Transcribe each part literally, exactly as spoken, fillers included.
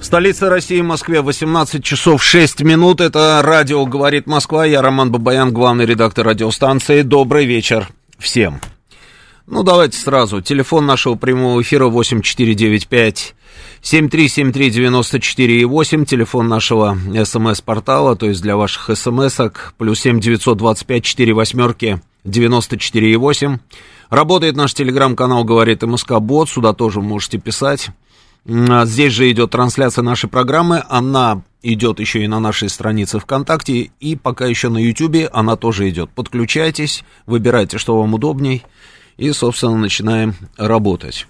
В столице России, Москве, восемнадцать часов шесть минут. Это радио «Говорит Москва». Я Роман Бабаян, главный редактор радиостанции. Добрый вечер всем. Ну, давайте сразу. Телефон нашего прямого эфира восемь четыре девять пять семь три семь три девять четыре восемь. Телефон нашего СМС-портала, то есть для ваших СМСок, плюс семь девятьсот двадцать пять сорок восемь девяносто четыре восемь. Работает наш телеграм-канал «Говорит МСК-бот». Сюда тоже можете писать. Здесь же идет трансляция нашей программы. Она идет еще и на нашей странице ВКонтакте. И пока еще на Ютубе она тоже идет. Подключайтесь, выбирайте, что вам удобней. И, собственно, начинаем работать.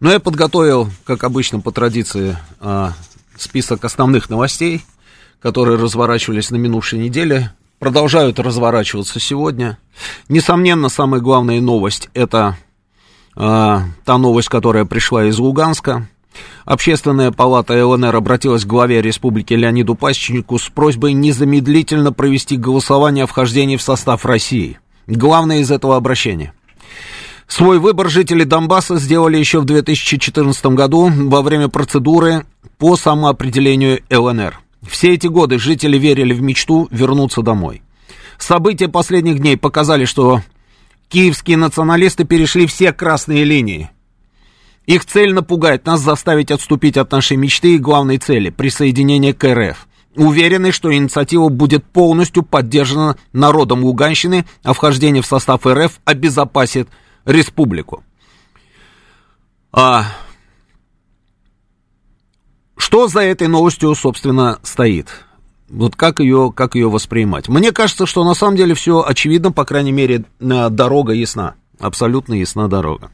Ну, я подготовил, как обычно, по традиции, список основных новостей, которые разворачивались на минувшей неделе, продолжают разворачиваться сегодня. Несомненно, самая главная новость – это э, та новость, которая пришла из Луганска. Общественная палата ЛНР обратилась к главе республики Леониду Пасечнику с просьбой незамедлительно провести голосование о вхождении в состав России. Главное из этого обращения. Свой выбор жители Донбасса сделали еще в две тысячи четырнадцатом году во время процедуры по самоопределению ЛНР. Все эти годы жители верили в мечту вернуться домой. События последних дней показали, что киевские националисты перешли все красные линии. Их цель напугать нас, заставить отступить от нашей мечты и главной цели – присоединения к РФ. Уверены, что инициатива будет полностью поддержана народом Луганщины, а вхождение в состав РФ обезопасит республику. А... Что за этой новостью, собственно, стоит? Вот как ее, как ее воспринимать? Мне кажется, что на самом деле все очевидно, по крайней мере, дорога ясна. Абсолютно ясна дорога.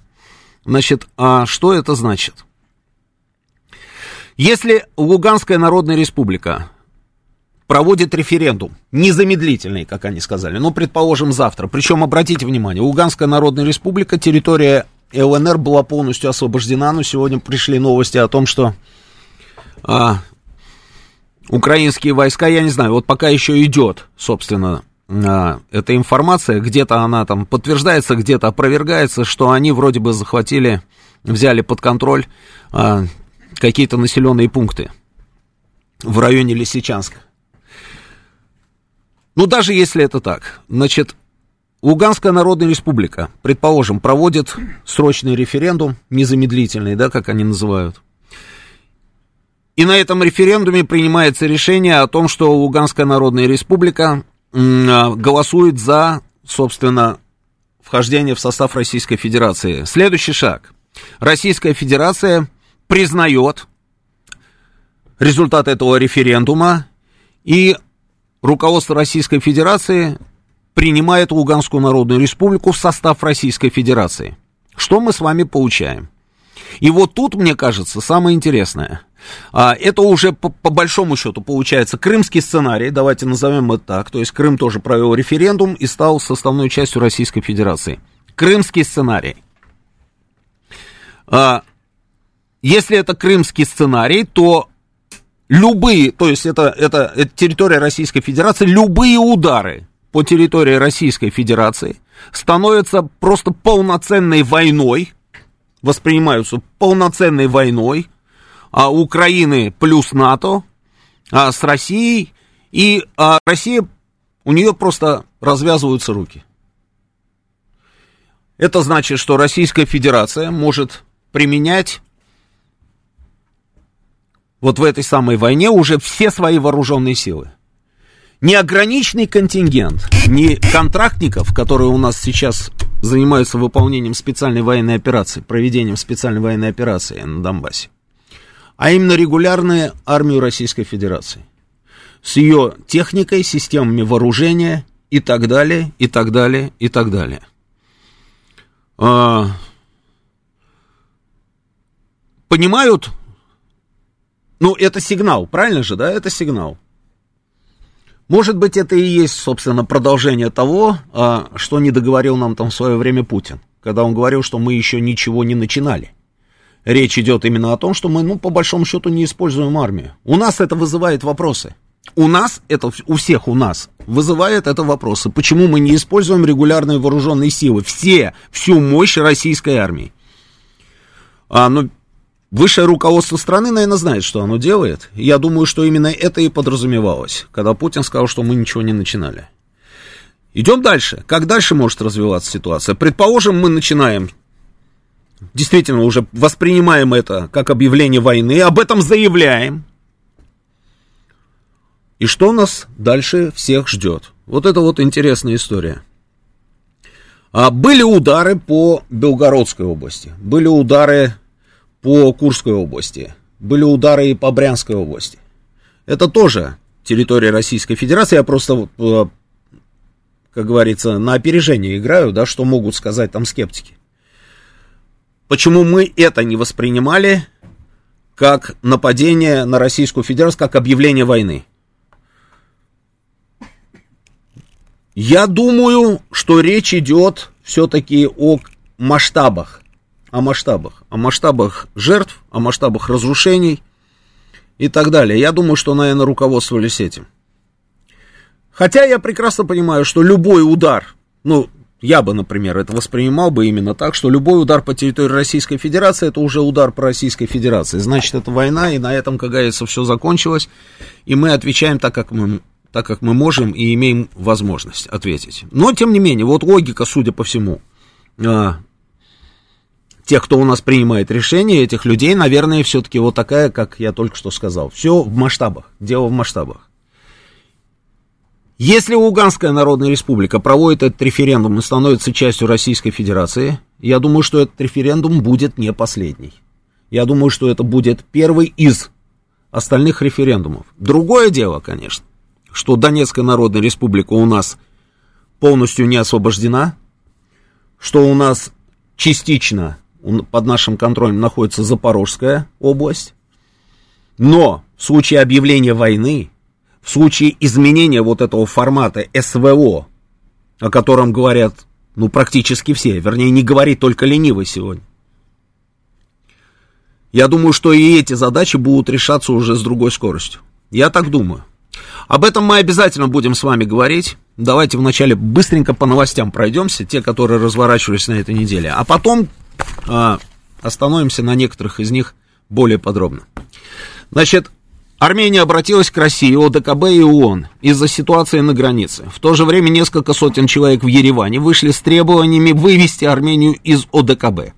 Значит, а что это значит? Если Луганская Народная Республика проводит референдум, незамедлительный, как они сказали, ну, предположим, завтра. Причем, обратите внимание, Луганская Народная Республика, территория ЛНР была полностью освобождена, но сегодня пришли новости о том, что... А, украинские войска, я не знаю, вот пока еще идет, собственно, а, эта информация, где-то она там подтверждается, где-то опровергается, что они вроде бы захватили, взяли под контроль а, какие-то населенные пункты в районе Лисичанска. Ну, даже если это так, значит, Луганская Народная Республика, предположим, проводит срочный референдум, незамедлительный, да, как они называют. И на этом референдуме принимается решение о том, что Луганская Народная Республика голосует за, собственно, вхождение в состав Российской Федерации. Следующий шаг. Российская Федерация признает результат этого референдума, и руководство Российской Федерации принимает Луганскую Народную Республику в состав Российской Федерации. Что мы с вами получаем? И вот тут, мне кажется, самое интересное. Это уже по, по большому счету получается крымский сценарий, давайте назовем это так. То есть Крым тоже провел референдум и стал составной частью Российской Федерации. Крымский сценарий. Если это крымский сценарий, то любые, то есть это, это, это территория Российской Федерации, любые удары по территории Российской Федерации становятся просто полноценной войной, воспринимаются полноценной войной а, Украины плюс НАТО а, с Россией, и а, Россия, у нее просто развязываются руки. Это значит, что Российская Федерация может применять вот в этой самой войне уже все свои вооруженные силы. Неограниченный контингент, не контрактников, которые у нас сейчас занимаются выполнением специальной военной операции, проведением специальной военной операции на Донбассе, а именно регулярную армию Российской Федерации с ее техникой, системами вооружения и так далее, и так далее, и так далее. Понимают Ну, это сигнал, правильно же, да? Это сигнал. Может быть, это и есть, собственно, продолжение того, что не договорил нам там в свое время Путин, когда он говорил, что мы еще ничего не начинали. Речь идет именно о том, что мы, ну, по большому счету, не используем армию. У нас это вызывает вопросы. У нас, это у всех у нас, вызывает это вопросы. Почему мы не используем регулярные вооруженные силы? Все, всю мощь российской армии. А, ну, высшее руководство страны, наверное, знает, что оно делает. Я думаю, что именно это и подразумевалось, когда Путин сказал, что мы ничего не начинали. Идем дальше. Как дальше может развиваться ситуация? Предположим, мы начинаем... Действительно, уже воспринимаем это как объявление войны, об этом заявляем. И что нас дальше всех ждет? Вот это вот интересная история. А были удары по Белгородской области, были удары по Курской области, были удары и по Брянской области. Это тоже территория Российской Федерации, я просто, как говорится, на опережение играю, да, что могут сказать там скептики. Почему мы это не воспринимали как нападение на Российскую Федерацию, как объявление войны? Я думаю, что речь идет все-таки о масштабах, о масштабах, о масштабах жертв, о масштабах разрушений и так далее. Я думаю, что, наверное, руководствовались этим. Хотя я прекрасно понимаю, что любой удар, ну, я бы, например, это воспринимал бы именно так, что любой удар по территории Российской Федерации, это уже удар по Российской Федерации. Значит, это война, и на этом, как говорится, все закончилось. И мы отвечаем так, как мы, так, как мы можем, и имеем возможность ответить. Но, тем не менее, вот логика, судя по всему, тех, кто у нас принимает решения, этих людей, наверное, все-таки вот такая, как я только что сказал. Все в масштабах, дело в масштабах. Если Луганская Народная Республика проводит этот референдум и становится частью Российской Федерации, я думаю, что этот референдум будет не последний. Я думаю, что это будет первый из остальных референдумов. Другое дело, конечно, что Донецкая Народная Республика у нас полностью не освобождена, что у нас частично под нашим контролем находится Запорожская область, но в случае объявления войны, в случае изменения вот этого формата СВО, о котором говорят, ну, практически все, вернее, не говорит только ленивый сегодня. Я думаю, что и эти задачи будут решаться уже с другой скоростью. Я так думаю. Об этом мы обязательно будем с вами говорить. Давайте вначале быстренько по новостям пройдемся, те, которые разворачивались на этой неделе, а потом а, остановимся на некоторых из них более подробно. Значит, Армения обратилась к России, о дэ ка бэ и о о эн из-за ситуации на границе. В то же время несколько сотен человек в Ереване вышли с требованиями вывести Армению из о дэ ка бэ.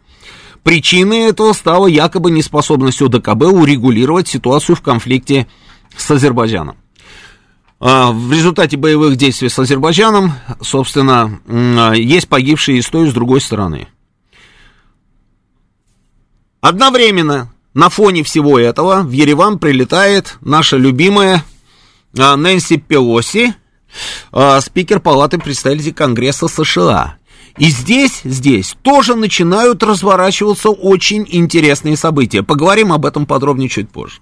Причиной этого стала якобы неспособность о дэ ка бэ урегулировать ситуацию в конфликте с Азербайджаном. В результате боевых действий с Азербайджаном, собственно, есть погибшие и с той, и с другой стороны. Одновременно... На фоне всего этого в Ереван прилетает наша любимая Нэнси Пелоси, спикер Палаты представителей Конгресса США. И здесь, здесь тоже начинают разворачиваться очень интересные события. Поговорим об этом подробнее чуть позже.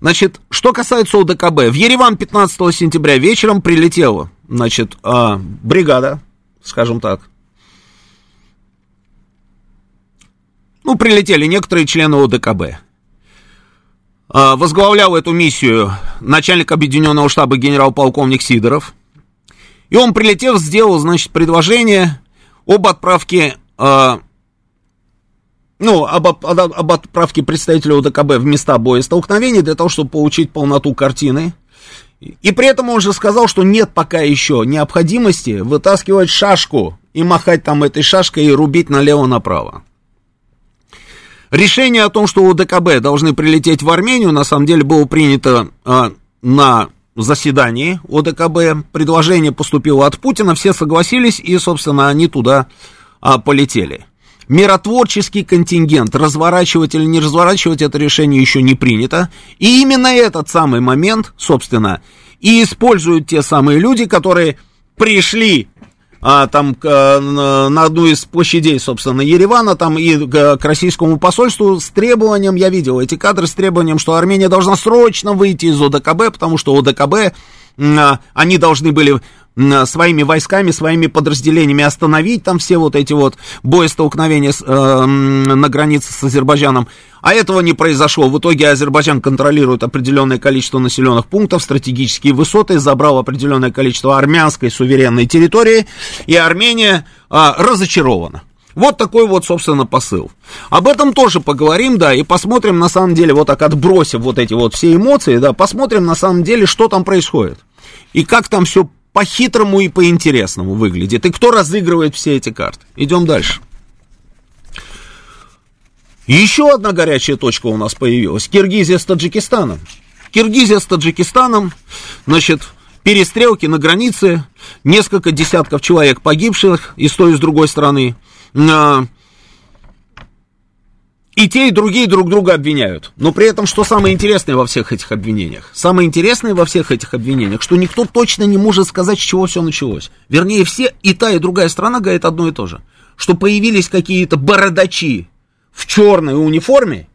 Значит, что касается о дэ ка бэ. В Ереван пятнадцатого сентября вечером прилетела, значит, бригада, скажем так. Ну, прилетели некоторые члены о дэ ка бэ. Возглавлял эту миссию начальник объединенного штаба генерал-полковник Сидоров. И он, прилетев, сделал, значит, предложение об отправке, ну, об, об, об отправке представителя о дэ ка бэ в места боестолкновений для того, чтобы получить полноту картины. И при этом он же сказал, что нет пока еще необходимости вытаскивать шашку и махать там этой шашкой и рубить налево-направо. Решение о том, что о дэ ка бэ должны прилететь в Армению, на самом деле было принято э, на заседании о дэ ка бэ. Предложение поступило от Путина, все согласились, и, собственно, они туда э, полетели. Миротворческий контингент, разворачивать или не разворачивать, это решение еще не принято. И именно этот самый момент, собственно, и используют те самые люди, которые пришли а, там, а, на одну из площадей, собственно, Еревана, там и к, к российскому посольству с требованием, я видел эти кадры, с требованием, что Армения должна срочно выйти из о дэ ка бэ, потому что о дэ ка бэ, а, они должны были своими войсками, своими подразделениями остановить там все вот эти вот боестолкновения с, э, на границе с Азербайджаном. А этого не произошло. В итоге Азербайджан контролирует определенное количество населенных пунктов, стратегические высоты, забрал определенное количество армянской суверенной территории, и Армения э, разочарована. Вот такой вот, собственно, посыл. Об этом тоже поговорим, да, и посмотрим, на самом деле, вот так отбросив вот эти вот все эмоции, да, посмотрим, на самом деле, что там происходит, и как там все по-хитрому и по-интересному выглядит. И кто разыгрывает все эти карты? Идем дальше. Еще одна горячая точка у нас появилась. Киргизия с Таджикистаном. Киргизия с Таджикистаном, значит, перестрелки на границе, несколько десятков человек погибших и с той, и с другой стороны. И те, и другие друг друга обвиняют. Но при этом, что самое интересное во всех этих обвинениях? Самое интересное во всех этих обвинениях, что никто точно не может сказать, с чего все началось. Вернее, все, и та, и другая страна говорит одно и то же. Что появились какие-то бородачи в черной униформе,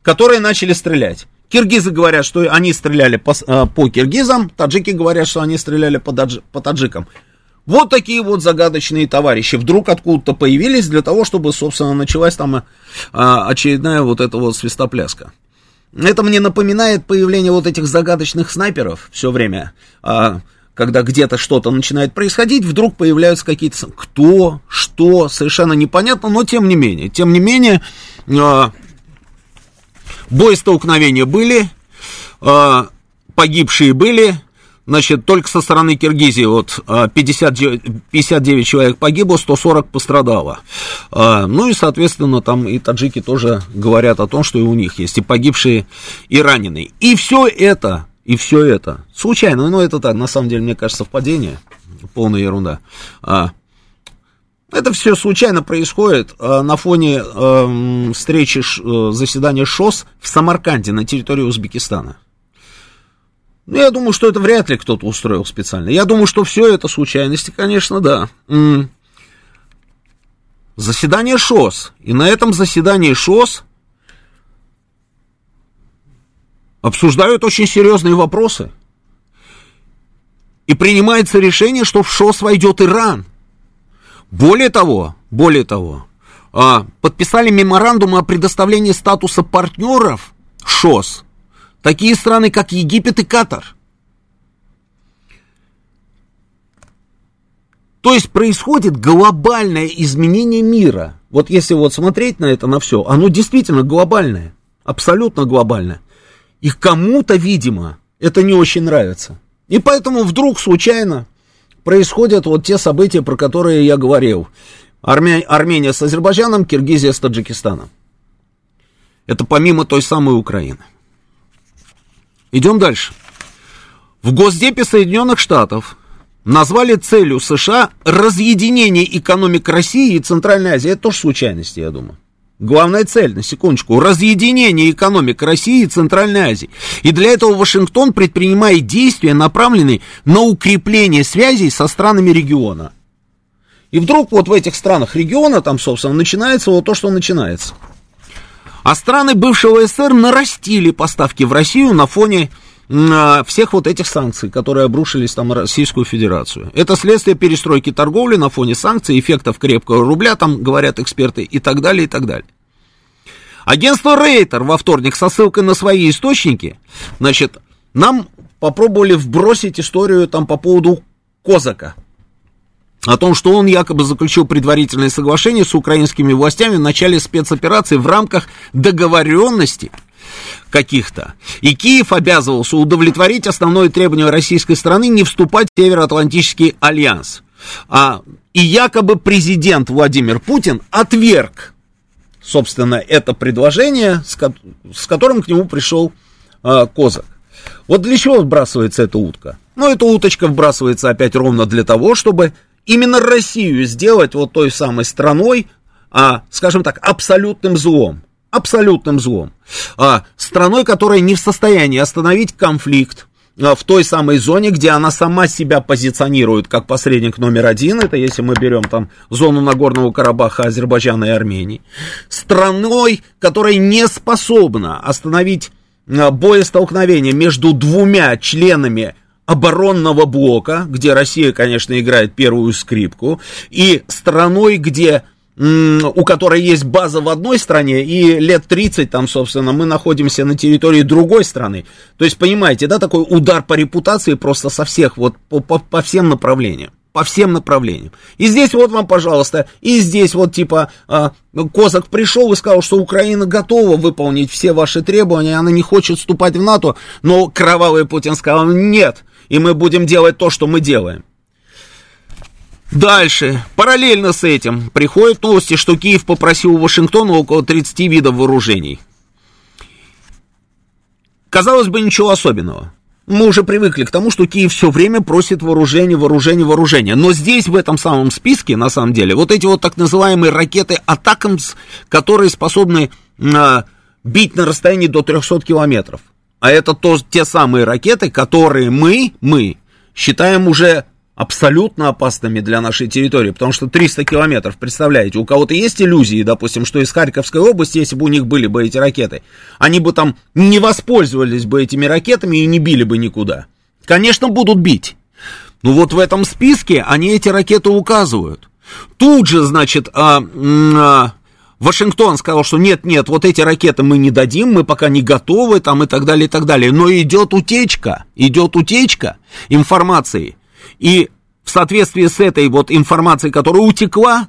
которые начали стрелять. Киргизы говорят, что они стреляли по, по киргизам, таджики говорят, что они стреляли по, дадж, по таджикам. Вот такие вот загадочные товарищи вдруг откуда-то появились для того, чтобы, собственно, началась там очередная вот эта вот свистопляска. Это мне напоминает появление вот этих загадочных снайперов все время, когда где-то что-то начинает происходить, вдруг появляются какие-то... Кто, что, совершенно непонятно, но тем не менее. Тем не менее, боестолкновения были, погибшие были. Значит, только со стороны Киргизии вот пятьдесят девять человек погибло, сто сорок пострадало. Ну и, соответственно, там и таджики тоже говорят о том, что и у них есть и погибшие, и раненые. И все это, и все это случайно, ну это так, на самом деле, мне кажется, совпадение, полная ерунда. Это все случайно происходит на фоне встречи, заседания ШОС в Самарканде на территории Узбекистана. Ну, я думаю, что это вряд ли кто-то устроил специально. Я думаю, что все это случайности, конечно, да. Заседание ШОС. И на этом заседании ШОС обсуждают очень серьезные вопросы. И принимается решение, что в ШОС войдет Иран. Более того, более того, подписали меморандум о предоставлении статуса партнеров ШОС. Такие страны, как Египет и Катар. То есть происходит глобальное изменение мира. Вот если вот смотреть на это, на все, оно действительно глобальное, абсолютно глобальное. И кому-то, видимо, это не очень нравится. И поэтому вдруг случайно происходят вот те события, про которые я говорил. Армя... Армения с Азербайджаном, Киргизия с Таджикистаном. Это помимо той самой Украины. Идем дальше. В Госдепе Соединенных Штатов назвали целью США разъединение экономик России и Центральной Азии. Это тоже случайности, я думаю. Главная цель, на секундочку, разъединение экономик России и Центральной Азии. И для этого Вашингтон предпринимает действия, направленные на укрепление связей со странами региона. И вдруг вот в этих странах региона, там, собственно, начинается вот то, что начинается. А страны бывшего эс эс эс эр нарастили поставки в Россию на фоне э, всех вот этих санкций, которые обрушились там на Российскую Федерацию. Это следствие перестройки торговли на фоне санкций, эффектов крепкого рубля, там говорят эксперты, и так далее, и так далее. Агентство Рейтер во вторник со ссылкой на свои источники, значит, нам попробовали вбросить историю там по поводу Козака. О том, что он якобы заключил предварительное соглашение с украинскими властями в начале спецоперации в рамках договоренности каких-то. И Киев обязывался удовлетворить основное требование российской стороны не вступать в Североатлантический альянс. А, и якобы президент Владимир Путин отверг, собственно, это предложение, с, ко- с которым к нему пришел а, Козак. Вот для чего вбрасывается эта утка? Ну, эта уточка вбрасывается опять ровно для того, чтобы... Именно Россию сделать вот той самой страной, а, скажем так, абсолютным злом. Абсолютным злом. А, страной, которая не в состоянии остановить конфликт, в той самой зоне, где она сама себя позиционирует как посредник номер один, это если мы берем там зону Нагорного Карабаха, Азербайджана и Армении, страной, которая не способна остановить боестолкновение между двумя членами оборонного блока, где Россия, конечно, играет первую скрипку, и страной, где... у которой есть база в одной стране, и лет тридцать там, собственно, мы находимся на территории другой страны. То есть, понимаете, да, такой удар по репутации просто со всех, вот по, по, по всем направлениям, по всем направлениям. И здесь вот вам, пожалуйста, и здесь вот типа Козак пришел и сказал, что Украина готова выполнить все ваши требования, она не хочет вступать в НАТО, но кровавый Путин сказал нет, и мы будем делать то, что мы делаем. Дальше, параллельно с этим, приходят новости, что Киев попросил у Вашингтона около тридцати видов вооружений. Казалось бы, ничего особенного. Мы уже привыкли к тому, что Киев все время просит вооружение, вооружение, вооружение. Но здесь, в этом самом списке, на самом деле, вот эти вот так называемые ракеты «Атакамс», которые способны э, бить на расстоянии до трехсот километров. А это то, те самые ракеты, которые мы, мы считаем уже... абсолютно опасными для нашей территории, потому что триста километров, представляете, у кого-то есть иллюзии, допустим, что из Харьковской области, если бы у них были бы эти ракеты, они бы там не воспользовались бы этими ракетами и не били бы никуда. Конечно, будут бить. Но вот в этом списке они эти ракеты указывают. Тут же, значит, а, а, Вашингтон сказал, что нет-нет, вот эти ракеты мы не дадим, мы пока не готовы, там и так далее, и так далее. Но идет утечка, идет утечка информации. И в соответствии с этой вот информацией, которая утекла,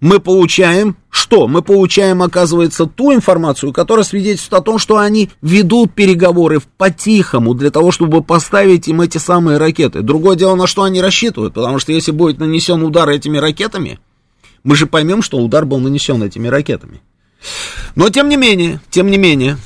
мы получаем что? Мы получаем, оказывается, ту информацию, которая свидетельствует о том, что они ведут переговоры по-тихому для того, чтобы поставить им эти самые ракеты. Другое дело, на что они рассчитывают, потому что если будет нанесен удар этими ракетами, мы же поймем, что удар был нанесен этими ракетами. Но тем не менее, тем не менее...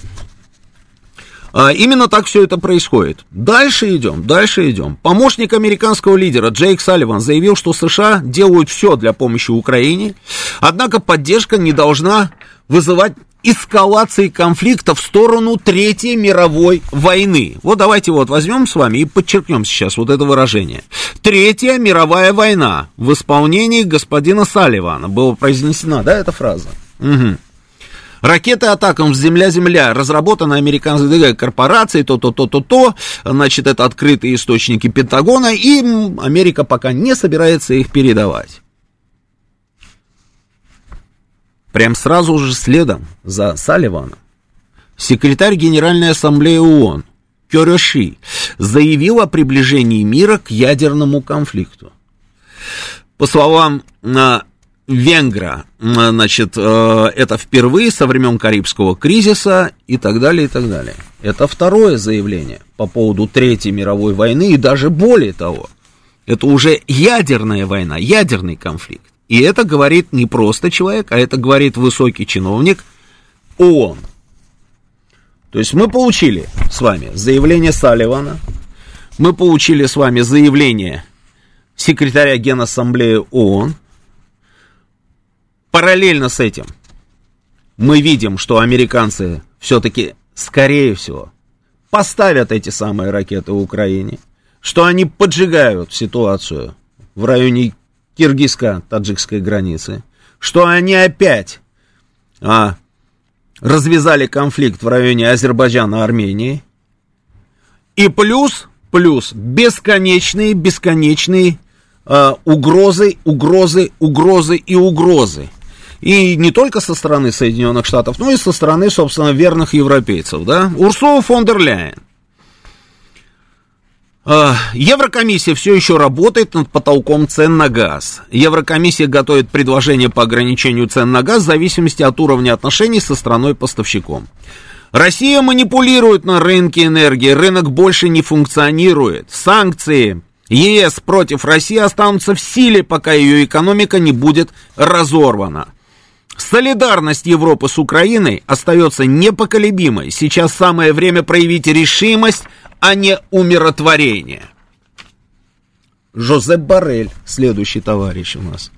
Именно так все это происходит. Дальше идем, дальше идем. Помощник американского лидера Джейк Салливан заявил, что США делают все для помощи Украине, однако поддержка не должна вызывать эскалации конфликта в сторону Третьей мировой войны. Вот давайте вот возьмем с вами и подчеркнем сейчас вот это выражение. Третья мировая война в исполнении господина Салливана. Была произнесена, да, эта фраза? Угу. Ракеты «Атакамс» «Земля-Земля» разработаны американской корпорацией, то-то-то-то-то, значит, это открытые источники Пентагона, и Америка пока не собирается их передавать. Прям сразу же следом за Салливаном секретарь Генеральной Ассамблеи ООН Кереши заявил о приближении мира к ядерному конфликту. По словам Венгра, значит, это впервые со времен Карибского кризиса и так далее, и так далее. Это второе заявление по поводу Третьей мировой войны и даже более того. Это уже ядерная война, ядерный конфликт. И это говорит не просто человек, а это говорит высокий чиновник ООН. То есть мы получили с вами заявление Салливана, мы получили с вами заявление секретаря Генассамблеи ООН. Параллельно с этим мы видим, что американцы все-таки, скорее всего, поставят эти самые ракеты в Украине, что они поджигают ситуацию в районе киргизско-таджикской границы, что они опять а, развязали конфликт в районе Азербайджана-Армении. И плюс, плюс, бесконечные, бесконечные а, угрозы, угрозы, угрозы и угрозы. И не только со стороны Соединенных Штатов, но и со стороны, собственно, верных европейцев, да? Урсула фон дер Ляйен. Еврокомиссия все еще работает над потолком цен на газ. Еврокомиссия готовит предложение по ограничению цен на газ в зависимости от уровня отношений со страной-поставщиком. Россия манипулирует на рынке энергии, рынок больше не функционирует. Санкции ЕС против России останутся в силе, пока ее экономика не будет разорвана. Солидарность Европы с Украиной остается непоколебимой. Сейчас самое время проявить решимость, а не умиротворение. Жозеп Боррель, следующий товарищ у нас.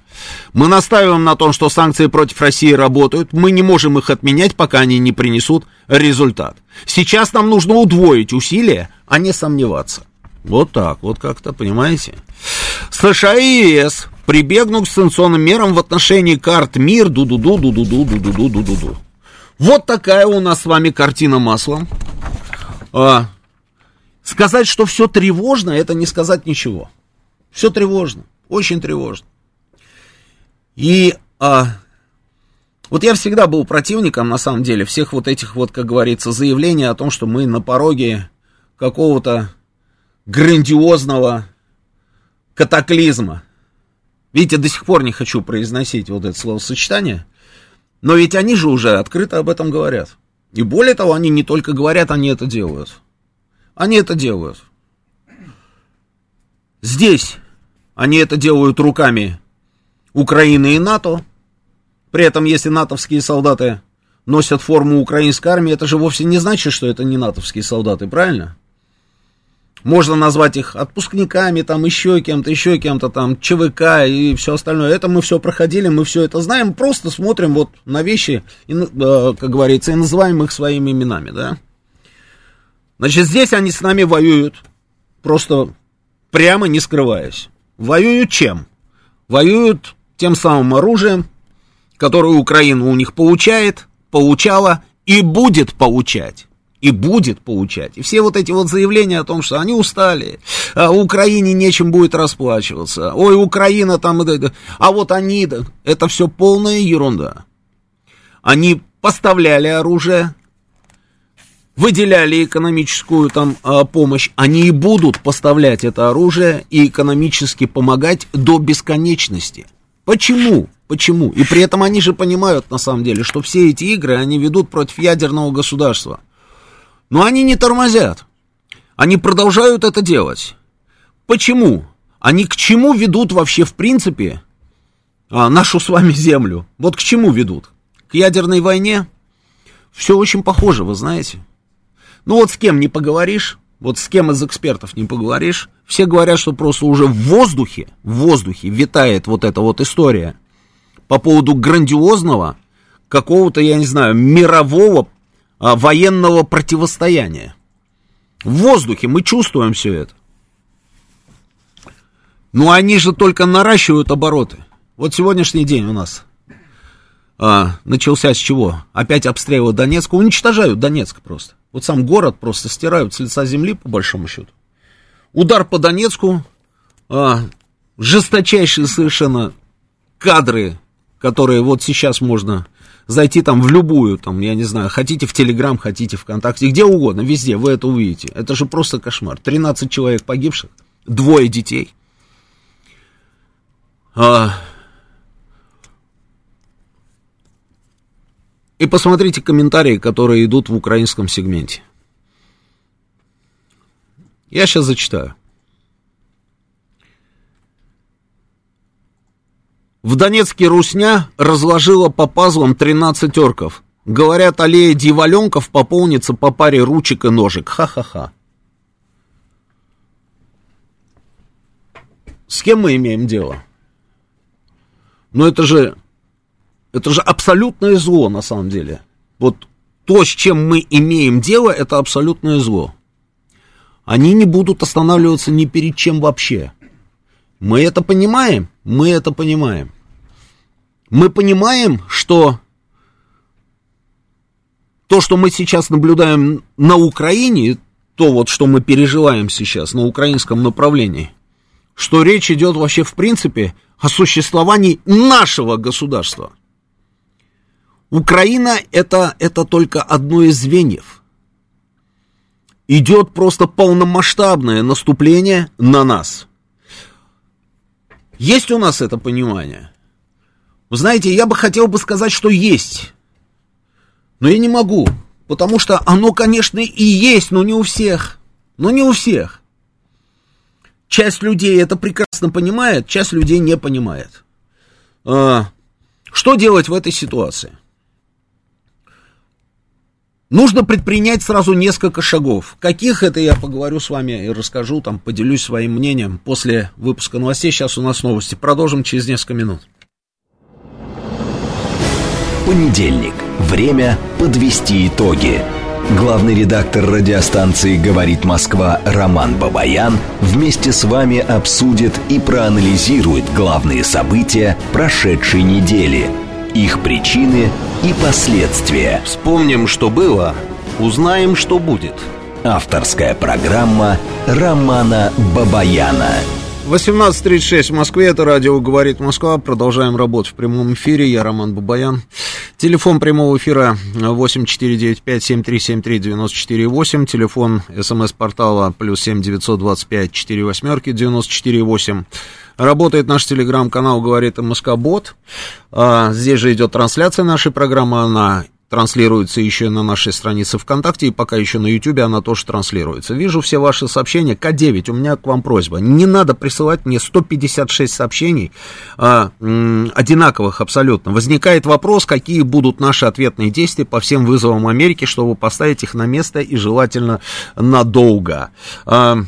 Мы настаиваем на том, что санкции против России работают, мы не можем их отменять, пока они не принесут результат. Сейчас нам нужно удвоить усилия, а не сомневаться. Вот так, вот как-то, понимаете? США и ЕС прибегнут к санкционным мерам в отношении карт МИР, ду-ду-ду, ду-ду-ду, ду-ду-ду, ду-ду-ду. Вот такая у нас с вами картина маслом. А, сказать, что все тревожно, это не сказать ничего. Все тревожно, очень тревожно. И а, вот я всегда был противником, на самом деле, всех вот этих вот, как говорится, заявлений о том, что мы на пороге какого-то грандиозного катаклизма. Видите, до сих пор не хочу произносить вот это словосочетание, но ведь они же уже открыто об этом говорят. И более того, они не только говорят, они это делают. Они это делают. Здесь они это делают руками Украины и НАТО. При этом, если натовские солдаты носят форму украинской армии, это же вовсе не значит, что это не натовские солдаты, правильно? Можно назвать их отпускниками, там еще кем-то, еще кем-то, там ЧВК и все остальное. Это мы все проходили, мы все это знаем, просто смотрим вот на вещи, и, как говорится, и называем их своими именами, да. Значит, здесь они с нами воюют, просто прямо не скрываясь. Воюют чем? Воюют тем самым оружием, которое Украина у них получает, получала и будет получать. И будет получать. И все вот эти вот заявления о том, что они устали, а Украине нечем будет расплачиваться, ой, Украина там, а вот они, это все полная ерунда. Они поставляли оружие, выделяли экономическую там помощь, они и будут поставлять это оружие и экономически помогать до бесконечности. Почему? Почему? И при этом они же понимают, на самом деле, что все эти игры, они ведут против ядерного государства. Но они не тормозят, они продолжают это делать. Почему? Они к чему ведут вообще, в принципе, нашу с вами землю? Вот к чему ведут? К ядерной войне? Все очень похоже, вы знаете. Ну вот с кем не поговоришь, вот с кем из экспертов не поговоришь, все говорят, что просто уже в воздухе, в воздухе витает вот эта вот история по поводу грандиозного какого-то, я не знаю, мирового военного противостояния. В воздухе мы чувствуем все это. Но они же только наращивают обороты. Вот сегодняшний день у нас а, начался с чего? Опять обстрелы Донецка. Уничтожают Донецк просто. Вот сам город просто стирают с лица земли, по большому счету. Удар по Донецку. А, жесточайшие совершенно кадры, которые вот сейчас можно... Зайти там в любую, там, я не знаю, хотите в Телеграм, хотите ВКонтакте, где угодно, везде вы это увидите. Это же просто кошмар. тринадцать человек погибших, двое детей. А... И посмотрите комментарии, которые идут в украинском сегменте. Я сейчас зачитаю. В Донецке русня разложила по пазлам тринадцать орков. Говорят, аллея дьяволенков пополнится по паре ручек и ножек. Ха-ха-ха. С кем мы имеем дело? Ну это же, это же абсолютное зло на самом деле. Вот то, с чем мы имеем дело, это абсолютное зло. Они не будут останавливаться ни перед чем вообще. Мы это понимаем, мы это понимаем. Мы понимаем, что то, что мы сейчас наблюдаем на Украине, то вот, что мы переживаем сейчас на украинском направлении, что речь идет вообще в принципе о существовании нашего государства. Украина это, это только одно из звеньев. Идет просто полномасштабное наступление на нас. Есть у нас это понимание? Вы знаете, я бы хотел бы сказать, что есть. Но я не могу. Потому что оно, конечно, и есть, но не у всех. Но не у всех. Часть людей это прекрасно понимает, часть людей не понимает. Что делать в этой ситуации? Нужно предпринять сразу несколько шагов. Каких, это я поговорю с вами и расскажу, там, поделюсь своим мнением после выпуска новостей. Сейчас у нас новости. Продолжим через несколько минут. Понедельник. Время подвести итоги. Главный редактор радиостанции «Говорит Москва» Роман Бабаян вместе с вами обсудит и проанализирует главные события прошедшей недели, их причины и последствия. Вспомним, что было, узнаем, что будет. Авторская программа Романа Бабаяна. восемнадцать тридцать шесть в Москве. Это радио «Говорит Москва». Продолжаем работу в прямом эфире. Я Роман Бабаян. Телефон прямого эфира восемь четыре девять пять семь три семь три девять четыре восемь. Телефон СМС-портала плюс семь девятьсот двадцать пять сорок восемь девятьсот четыре восемь. Работает наш телеграм-канал «Говорит Москва-бот». А здесь же идет трансляция нашей программы. Она транслируется еще на нашей странице ВКонтакте, и пока еще на Ютубе она тоже транслируется. Вижу все ваши сообщения. К девять, у меня к вам просьба. Не надо присылать мне сто пятьдесят шесть сообщений, а, м, одинаковых абсолютно. Возникает вопрос, какие будут наши ответные действия по всем вызовам Америки, чтобы поставить их на место и желательно надолго. А,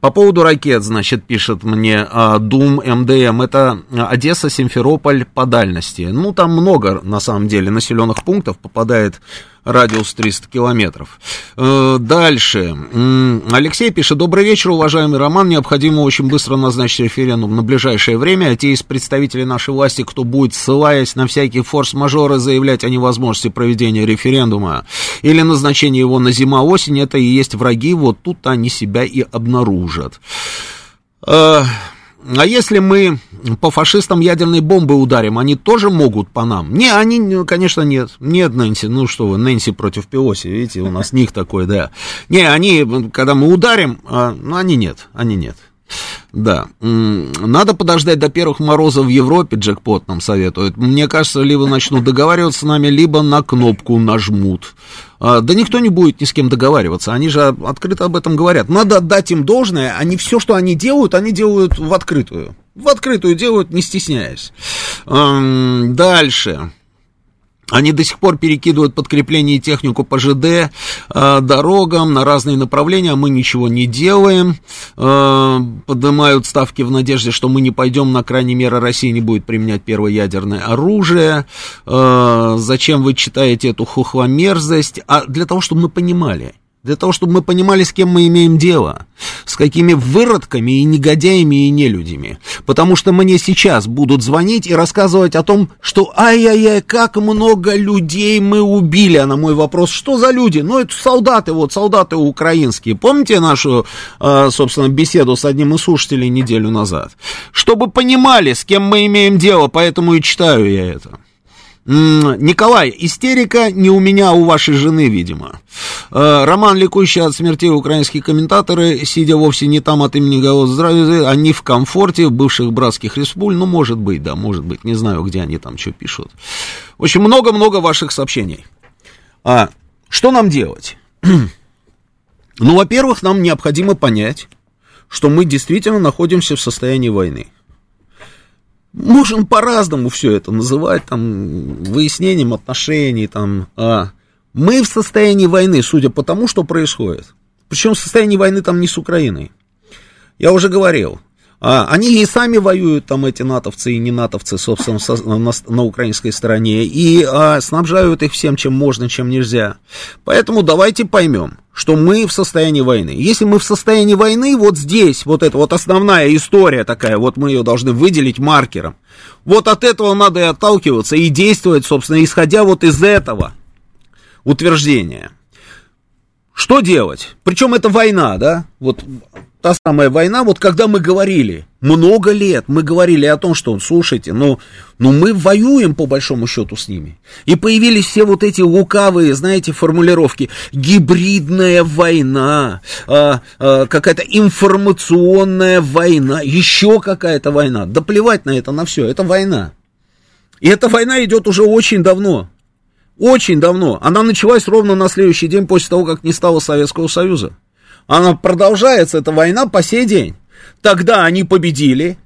по поводу ракет, значит, пишет мне Дум МДМ, это Одесса, Симферополь по дальности. Ну, там много, на самом деле, населенных пунктов, попадает радиус триста километров. Дальше. Алексей пишет. Добрый вечер, уважаемый Роман. Необходимо очень быстро назначить референдум на ближайшее время. А те из представителей нашей власти, кто будет, ссылаясь на всякие форс-мажоры, заявлять о невозможности проведения референдума или назначения его на зима-осень, это и есть враги. Вот тут они себя и обнаружат. А если мы по фашистам ядерной бомбы ударим, они тоже могут по нам? Не, они, конечно, нет. Нет, Нэнси, ну что вы, Нэнси против Пелоси, видите, у нас них такой, да. Не, они, когда мы ударим, ну они нет, они нет. Да, надо подождать до первых морозов в Европе, джекпот нам советует. Мне кажется, либо начнут договариваться с нами, либо на кнопку нажмут. Да никто не будет ни с кем договариваться, они же открыто об этом говорят. Надо отдать им должное, они все, что они делают, они делают в открытую. В открытую делают, не стесняясь. Дальше. Они до сих пор перекидывают подкрепление и технику по ЖД, э, дорогам на разные направления, а мы ничего не делаем. Э, поднимают ставки в надежде, что мы не пойдем на крайние меры, России не будет применять первое ядерное оружие. Э, зачем вы читаете эту хухломерзость? А для того, чтобы мы понимали. Для того, чтобы мы понимали, с кем мы имеем дело, с какими выродками и негодяями и нелюдями. Потому что мне сейчас будут звонить и рассказывать о том, что ай-яй-яй, как много людей мы убили. А на мой вопрос, что за люди? Ну, это солдаты, вот солдаты украинские. Помните нашу, собственно, беседу с одним из слушателей неделю назад? Чтобы понимали, с кем мы имеем дело, поэтому и читаю я это. Николай, истерика не у меня, а у вашей жены, видимо. Роман, ликующий от смерти украинские комментаторы, сидя вовсе не там от имени Голос Здравия, они в комфорте, в бывших братских республь, ну, может быть, да, может быть, не знаю, где они там что пишут. В общем, много-много ваших сообщений. А что нам делать? Ну, во-первых, нам необходимо понять, что мы действительно находимся в состоянии войны. Можем по-разному все это называть, там, выяснением отношений, там, а мы в состоянии войны, судя по тому, что происходит. Причем в состоянии войны там не с Украиной. Я уже говорил, а, они и сами воюют, там, эти натовцы и не натовцы, собственно, со, на, на украинской стороне, и а, снабжают их всем, чем можно, чем нельзя. Поэтому давайте поймем, что мы в состоянии войны. Если мы в состоянии войны, вот здесь, вот эта вот основная история такая, вот мы ее должны выделить маркером. Вот от этого надо и отталкиваться, и действовать, собственно, исходя вот из этого утверждения. Что делать? Причем это война, да? Вот та самая война, вот когда мы говорили, много лет мы говорили о том, что, слушайте, ну, ну мы воюем по большому счету с ними. И появились все вот эти лукавые, знаете, формулировки. Гибридная война, а, а, какая-то информационная война, еще какая-то война. Да плевать на это, на все, это война. И эта война идет уже очень давно. Очень давно. Она началась ровно на следующий день после того, как не стало Советского Союза. Она продолжается, эта война, по сей день. Тогда они победили,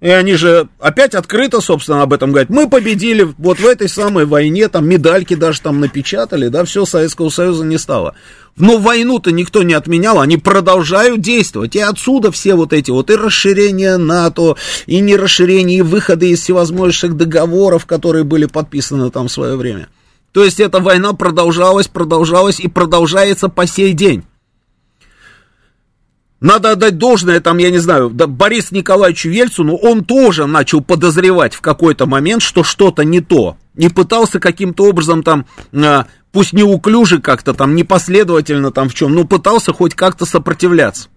И они же опять открыто, собственно, об этом говорят. Мы победили вот в этой самой войне, там медальки даже там напечатали, да, все, Советского Союза не стало. Но войну-то никто не отменял, они продолжают действовать. И отсюда все вот эти вот и расширение НАТО, и нерасширение, и выходы из всевозможных договоров, которые были подписаны там в свое время. То есть эта война продолжалась, продолжалась и продолжается по сей день. Надо отдать должное, там, я не знаю, Борису Николаевичу Ельцину, он тоже начал подозревать в какой-то момент, что что-то не то. И пытался каким-то образом там, пусть неуклюже как-то там, непоследовательно там в чем, но пытался хоть как-то сопротивляться.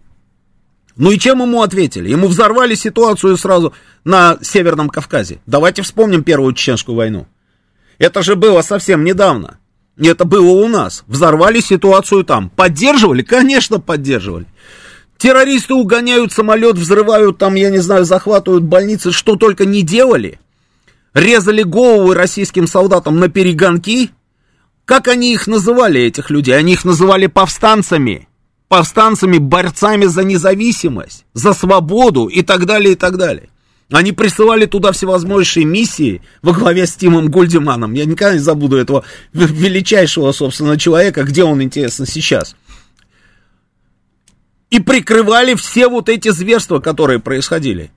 Ну и чем ему ответили? Ему взорвали ситуацию сразу на Северном Кавказе. Давайте вспомним Первую Чеченскую войну. Это же было совсем недавно. Это было у нас. Взорвали ситуацию там. Поддерживали? Конечно, поддерживали. Террористы угоняют самолет, взрывают там, я не знаю, захватывают больницы, что только не делали. Резали головы российским солдатам на перегонки. Как они их называли, этих людей? Они их называли повстанцами. Повстанцами, борцами за независимость, за свободу и так далее, и так далее. Они присылали туда всевозможные миссии во главе с Тимом Гульдиманом. Я никогда не забуду этого величайшего, собственно, человека, где он, интересно, сейчас. И прикрывали все вот эти зверства, которые происходили.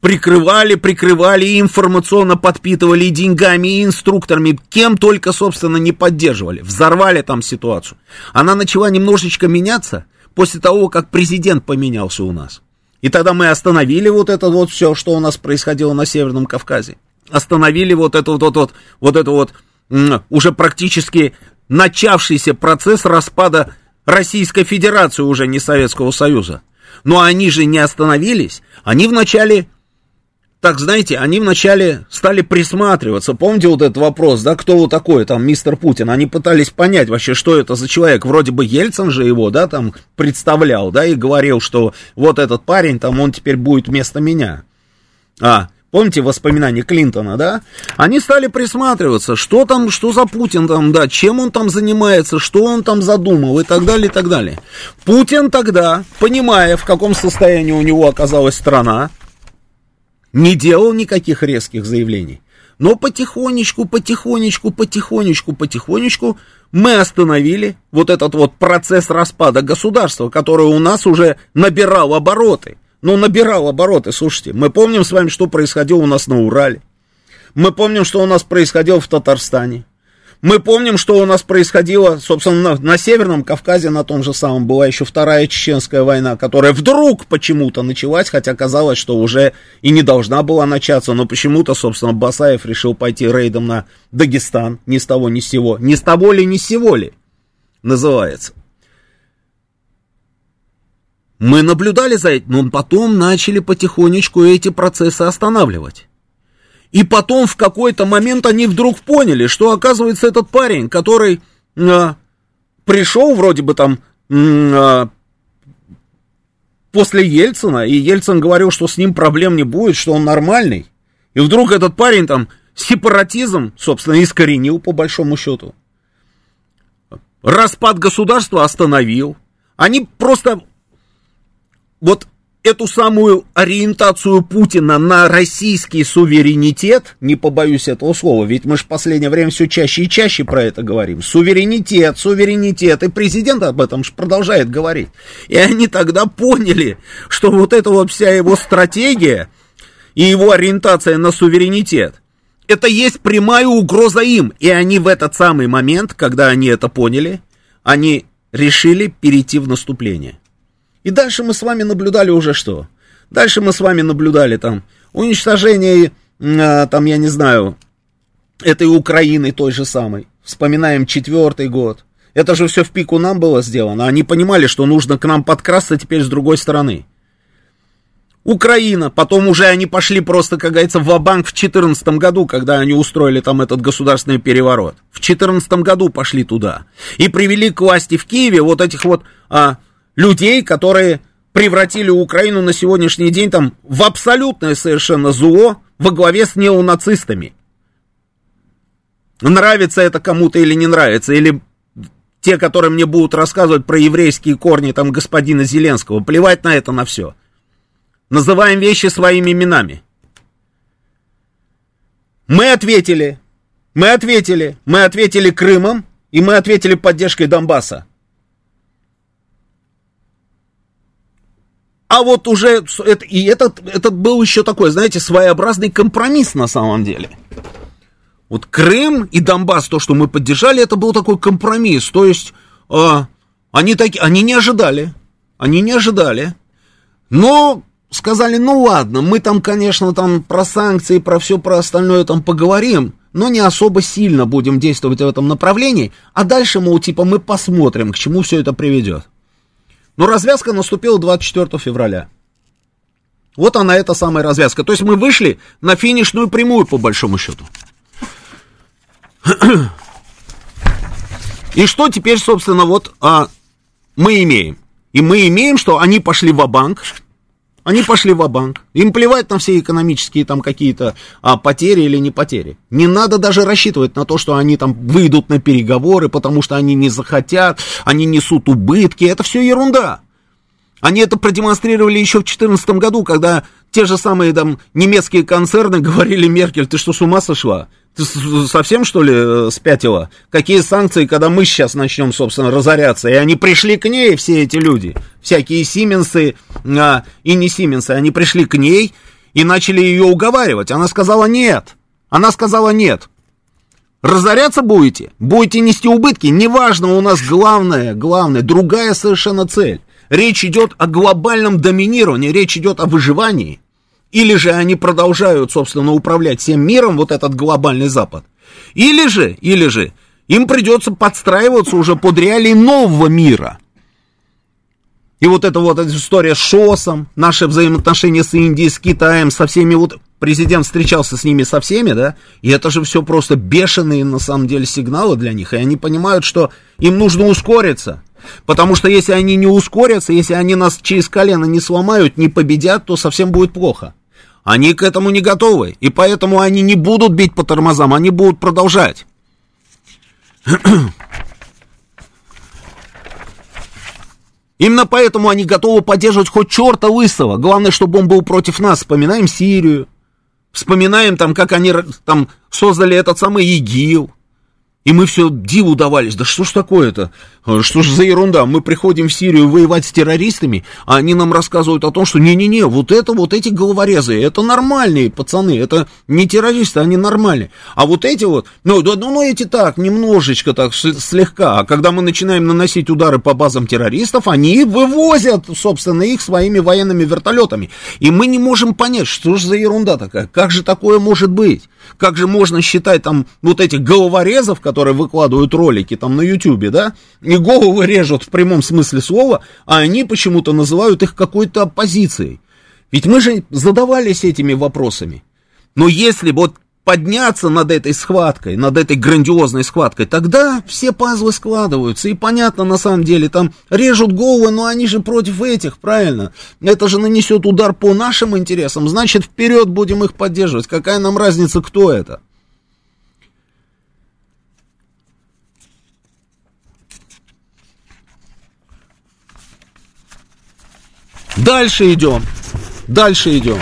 Прикрывали, прикрывали, и информационно подпитывали, и деньгами, и инструкторами, кем только, собственно, не поддерживали. Взорвали там ситуацию. Она начала немножечко меняться после того, как президент поменялся у нас. И тогда мы остановили вот это вот все, что у нас происходило на Северном Кавказе. Остановили вот это вот, вот, вот, вот, это вот уже практически начавшийся процесс распада Российской Федерации, уже не Советского Союза. Но они же не остановились. Они вначале, так знаете, они вначале стали присматриваться. Помните вот этот вопрос, да, кто вот такой там мистер Путин? Они пытались понять вообще, что это за человек. Вроде бы Ельцин же его, да, там представлял, да, и говорил, что вот этот парень, там, он теперь будет вместо меня. А, помните воспоминания Клинтона, да? Они стали присматриваться, что там, что за Путин там, да, чем он там занимается, что он там задумал и так далее, и так далее. Путин тогда, понимая, в каком состоянии у него оказалась страна, не делал никаких резких заявлений. Но потихонечку, потихонечку, потихонечку, потихонечку мы остановили вот этот вот процесс распада государства, который у нас уже набирал обороты. Ну, набирал обороты, слушайте. Мы помним с вами, что происходило у нас на Урале. Мы помним, что у нас происходило в Татарстане. Мы помним, что у нас происходило, собственно, на, на Северном Кавказе, на том же самом, была еще Вторая Чеченская война, которая вдруг почему-то началась, хотя казалось, что уже и не должна была начаться, но почему-то, собственно, Басаев решил пойти рейдом на Дагестан, ни с того, ни с сего. Ни с того ли, ни с сего ли, называется. Мы наблюдали за этим, но потом начали потихонечку эти процессы останавливать. И потом в какой-то момент они вдруг поняли, что, оказывается, этот парень, который э, пришел вроде бы там э, после Ельцина, и Ельцин говорил, что с ним проблем не будет, что он нормальный. И вдруг этот парень там сепаратизм, собственно, искоренил по большому счету. Распад государства остановил. Они просто... Вот эту самую ориентацию Путина на российский суверенитет, не побоюсь этого слова, ведь мы же в последнее время все чаще и чаще про это говорим. Суверенитет, суверенитет, и президент об этом же продолжает говорить. И они тогда поняли, что вот эта вот вся его стратегия и его ориентация на суверенитет, это есть прямая угроза им. И они в этот самый момент, когда они это поняли, они решили перейти в наступление. И дальше мы с вами наблюдали уже что? Дальше мы с вами наблюдали там уничтожение, там, я не знаю, этой Украины той же самой. Вспоминаем четвертый год. Это же все в пику нам было сделано. Они понимали, что нужно к нам подкрасться теперь с другой стороны. Украина. Потом уже они пошли просто, как говорится, ва-банк в две тысячи четырнадцатом году, когда они устроили там этот государственный переворот. В две тысячи четырнадцатом году пошли туда. И привели к власти в Киеве вот этих вот... А, людей, которые превратили Украину на сегодняшний день там в абсолютное совершенно зло во главе с неонацистами. Нравится это кому-то или не нравится, или те, которые мне будут рассказывать про еврейские корни там господина Зеленского, плевать на это на все. Называем вещи своими именами. Мы ответили, мы ответили, мы ответили Крымом, и мы ответили поддержкой Донбасса. А вот уже, и этот, этот был еще такой, знаете, своеобразный компромисс на самом деле. Вот Крым и Донбасс, то, что мы поддержали, это был такой компромисс. То есть, э, они, таки, они не ожидали, они не ожидали, но сказали, ну ладно, мы там, конечно, там про санкции, про все, про остальное там поговорим, но не особо сильно будем действовать в этом направлении, а дальше, мол, типа, мы посмотрим, к чему все это приведет. Но развязка наступила двадцать четвёртого февраля. Вот она, эта самая развязка. То есть мы вышли на финишную прямую, по большому счету. И что теперь, собственно, вот а, мы имеем? И мы имеем, что они пошли ва-банк, они пошли ва-банк, им плевать на все экономические там какие-то а, потери или не потери. Не надо даже рассчитывать на то, что они там выйдут на переговоры, потому что они не захотят, они несут убытки, это все ерунда. Они это продемонстрировали еще в две тысячи четырнадцатом году, когда те же самые там немецкие концерны говорили: Меркель, ты что, с ума сошла? Ты совсем, что ли, спятила? Какие санкции, когда мы сейчас начнем, собственно, разоряться? И они пришли к ней, все эти люди, всякие Сименсы а, и не Сименсы, они пришли к ней и начали ее уговаривать. Она сказала нет, она сказала нет. Разоряться будете? Будете нести убытки? Неважно, у нас главное, главное, другая совершенно цель. Речь идет о глобальном доминировании, речь идет о выживании. Или же они продолжают, собственно, управлять всем миром, вот этот глобальный Запад. Или же, или же, им придется подстраиваться уже под реалии нового мира. И вот эта вот история с ШОСом, наши взаимоотношения с Индией, с Китаем, со всеми вот... Президент встречался с ними со всеми, да, и это же все просто бешеные, на самом деле, сигналы для них, и они понимают, что им нужно ускориться, потому что если они не ускорятся, если они нас через колено не сломают, не победят, то совсем будет плохо. Они к этому не готовы, и поэтому они не будут бить по тормозам, они будут продолжать. Именно поэтому они готовы поддерживать хоть черта лысого, главное, чтобы он был против нас. Вспоминаем Сирию. Вспоминаем, там, как они там создали этот самый ИГИЛ. И мы все диву давались. Да что ж такое-то? Что ж за ерунда? Мы приходим в Сирию воевать с террористами, а они нам рассказывают о том, что не-не-не, вот это, вот эти головорезы, это нормальные пацаны, это не террористы, они нормальные. А вот эти вот, ну, ну, ну эти так, немножечко так, слегка. А когда мы начинаем наносить удары по базам террористов, они вывозят, собственно, их своими военными вертолетами. И мы не можем понять, что ж за ерунда такая? Как же такое может быть? Как же можно считать там вот этих головорезов, которые выкладывают ролики там на Ютубе, да, и головы режут в прямом смысле слова, а они почему-то называют их какой-то оппозицией. Ведь мы же задавались этими вопросами. Но если вот подняться над этой схваткой, над этой грандиозной схваткой, тогда все пазлы складываются. И понятно, на самом деле, там режут головы, но они же против этих, правильно? Это же нанесет удар по нашим интересам, значит, вперед будем их поддерживать. Какая нам разница, кто это? Дальше идем, дальше идем.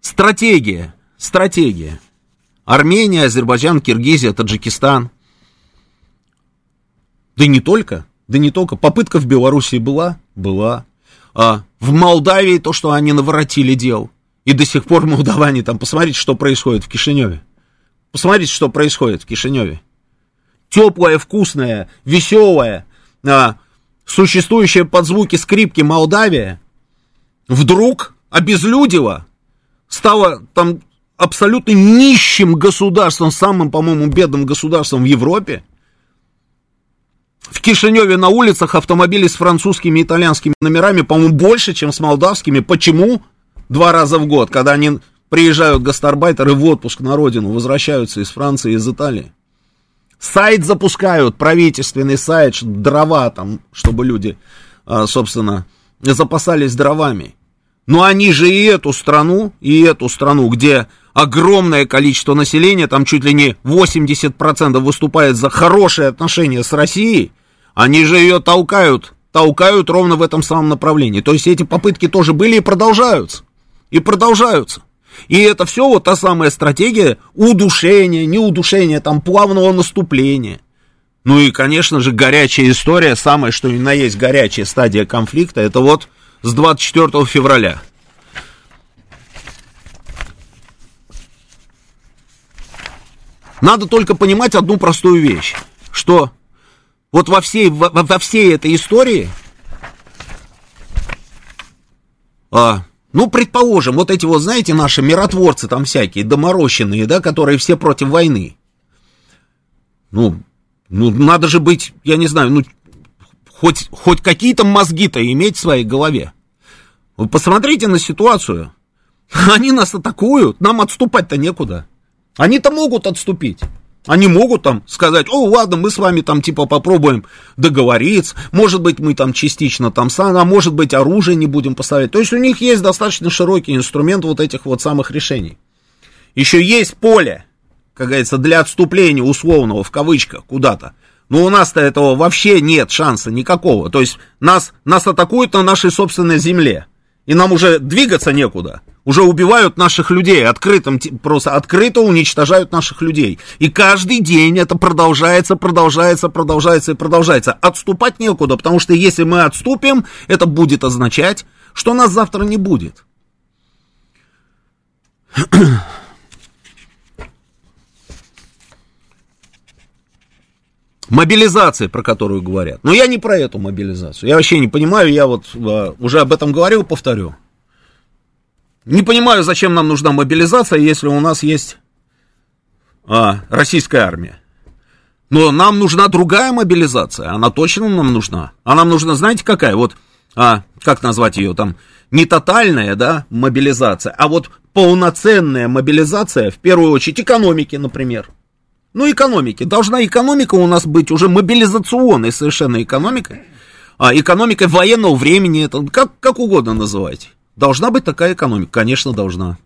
Стратегия, стратегия. Армения, Азербайджан, Киргизия, Таджикистан. Да не только, да не только. Попытка в Белоруссии была, была. А в Молдавии то, что они наворотили дел. И до сих пор молдаване там, посмотрите, что происходит в Кишиневе. Посмотрите, что происходит в Кишиневе. Теплое, вкусное, веселое, а, существующая под звуки скрипки Молдавия вдруг обезлюдила, стала там абсолютно нищим государством, самым, по-моему, бедным государством в Европе. В Кишиневе на улицах автомобили с французскими и итальянскими номерами, по-моему, больше, чем с молдавскими. Почему? Два раза в год, когда они приезжают, гастарбайтеры, в отпуск на родину, возвращаются из Франции, из Италии. Сайт запускают, правительственный сайт, дрова там, чтобы люди, собственно, запасались дровами. Но они же и эту страну, и эту страну, где огромное количество населения, там чуть ли не восемьдесят процентов выступает за хорошие отношения с Россией, они же ее толкают, толкают ровно в этом самом направлении. То есть эти попытки тоже были и продолжаются, и продолжаются. И это все вот та самая стратегия удушения, неудушения, там, плавного наступления. Ну и, конечно же, горячая история, самая, что ни на есть горячая стадия конфликта, это вот с двадцать четвёртого февраля. Надо только понимать одну простую вещь, что вот во всей, во, во всей этой истории, а, ну, предположим, вот эти вот, знаете, наши миротворцы там всякие, доморощенные, да, которые все против войны, ну, ну надо же быть, я не знаю, ну, хоть, хоть какие-то мозги-то иметь в своей голове. Вы посмотрите на ситуацию, они нас атакуют, нам отступать-то некуда. Они-то могут отступить, они могут там сказать, о, ладно, мы с вами там типа попробуем договориться, может быть, мы там частично там, а может быть, оружие не будем поставлять. То есть у них есть достаточно широкий инструмент вот этих вот самых решений. Еще есть поле, как говорится, для отступления условного, в кавычках, куда-то, но у нас-то этого вообще нет шанса никакого, то есть нас, нас атакуют на нашей собственной земле. И нам уже двигаться некуда. Уже убивают наших людей, открытым, просто открыто уничтожают наших людей. И каждый день это продолжается, продолжается, продолжается и продолжается. Отступать некуда, потому что если мы отступим, это будет означать, что нас завтра не будет. Мобилизация, про которую говорят. Но я не про эту мобилизацию. Я вообще не понимаю, я вот э, уже об этом говорил, повторю. Не понимаю, зачем нам нужна мобилизация, если у нас есть э, российская армия. Но нам нужна другая мобилизация. Она точно нам нужна. А нам нужна, знаете, какая? Вот, э, как назвать ее там? Не тотальная, да, мобилизация, а вот полноценная мобилизация, в первую очередь, экономики, например. Ну, экономики. Должна экономика у нас быть уже мобилизационной совершенно экономикой. А, экономикой военного времени, это как, как угодно называйте. Должна быть такая экономика? Конечно, должна.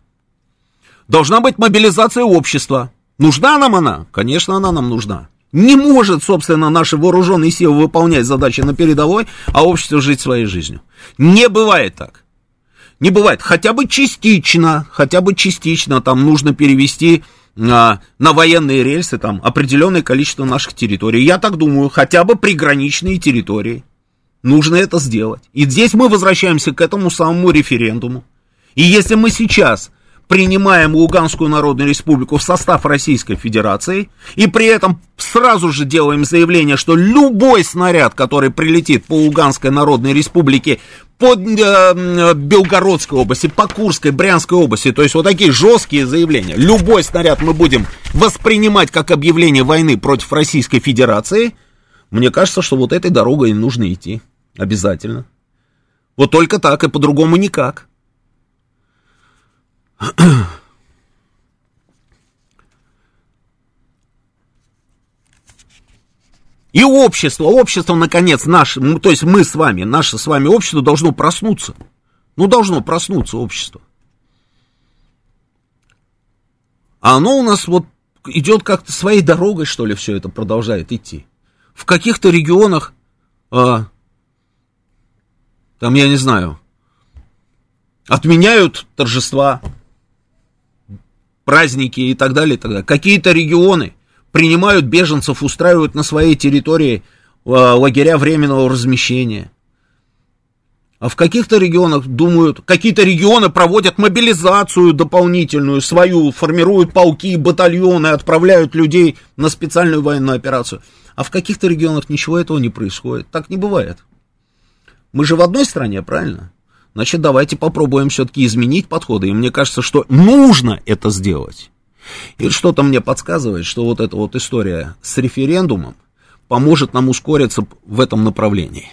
Должна быть мобилизация общества. Нужна нам она? Конечно, она нам нужна. Не может, собственно, наши вооруженные силы выполнять задачи на передовой, а общество жить своей жизнью. Не бывает так. Не бывает. Хотя бы частично, хотя бы частично там нужно перевести... На, на военные рельсы там определенное количество наших территорий. Я так думаю, хотя бы приграничные территории. Нужно это сделать. И здесь мы возвращаемся к этому самому референдуму. И если мы сейчас принимаем Луганскую Народную Республику в состав Российской Федерации, и при этом сразу же делаем заявление, что любой снаряд, который прилетит по Луганской Народной Республике, по э, Белгородской области, по Курской, Брянской области, то есть вот такие жесткие заявления. Любой снаряд мы будем воспринимать как объявление войны против Российской Федерации. Мне кажется, что вот этой дорогой нужно идти обязательно. Вот только так и по-другому никак. И общество, общество, наконец, наше, то есть мы с вами, наше с вами общество должно проснуться. Ну, должно проснуться общество. А оно у нас вот идет как-то своей дорогой, что ли, все это продолжает идти. В каких-то регионах, а, там, я не знаю, отменяют торжества, праздники и так далее, и так далее. Какие-то регионы принимают беженцев, устраивают на своей территории э, лагеря временного размещения. А в каких-то регионах думают, какие-то регионы проводят мобилизацию дополнительную, свою, формируют полки, батальоны, отправляют людей на специальную военную операцию. А в каких-то регионах ничего этого не происходит. Так не бывает. Мы же в одной стране, правильно? Значит, давайте попробуем все-таки изменить подходы. И мне кажется, что нужно это сделать. И что-то мне подсказывает, что вот эта вот история с референдумом поможет нам ускориться в этом направлении.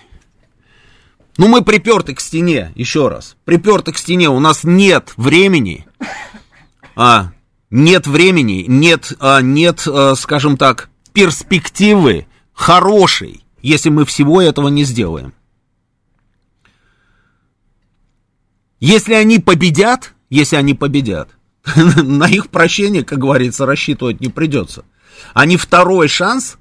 Ну, мы приперты к стене, еще раз, приперты к стене, у нас нет времени, а, нет времени, нет, а, нет, а, скажем так, перспективы хорошей, если мы всего этого не сделаем. Если они победят, если они победят, на их прощение, как говорится, рассчитывать не придется. Они второй шанс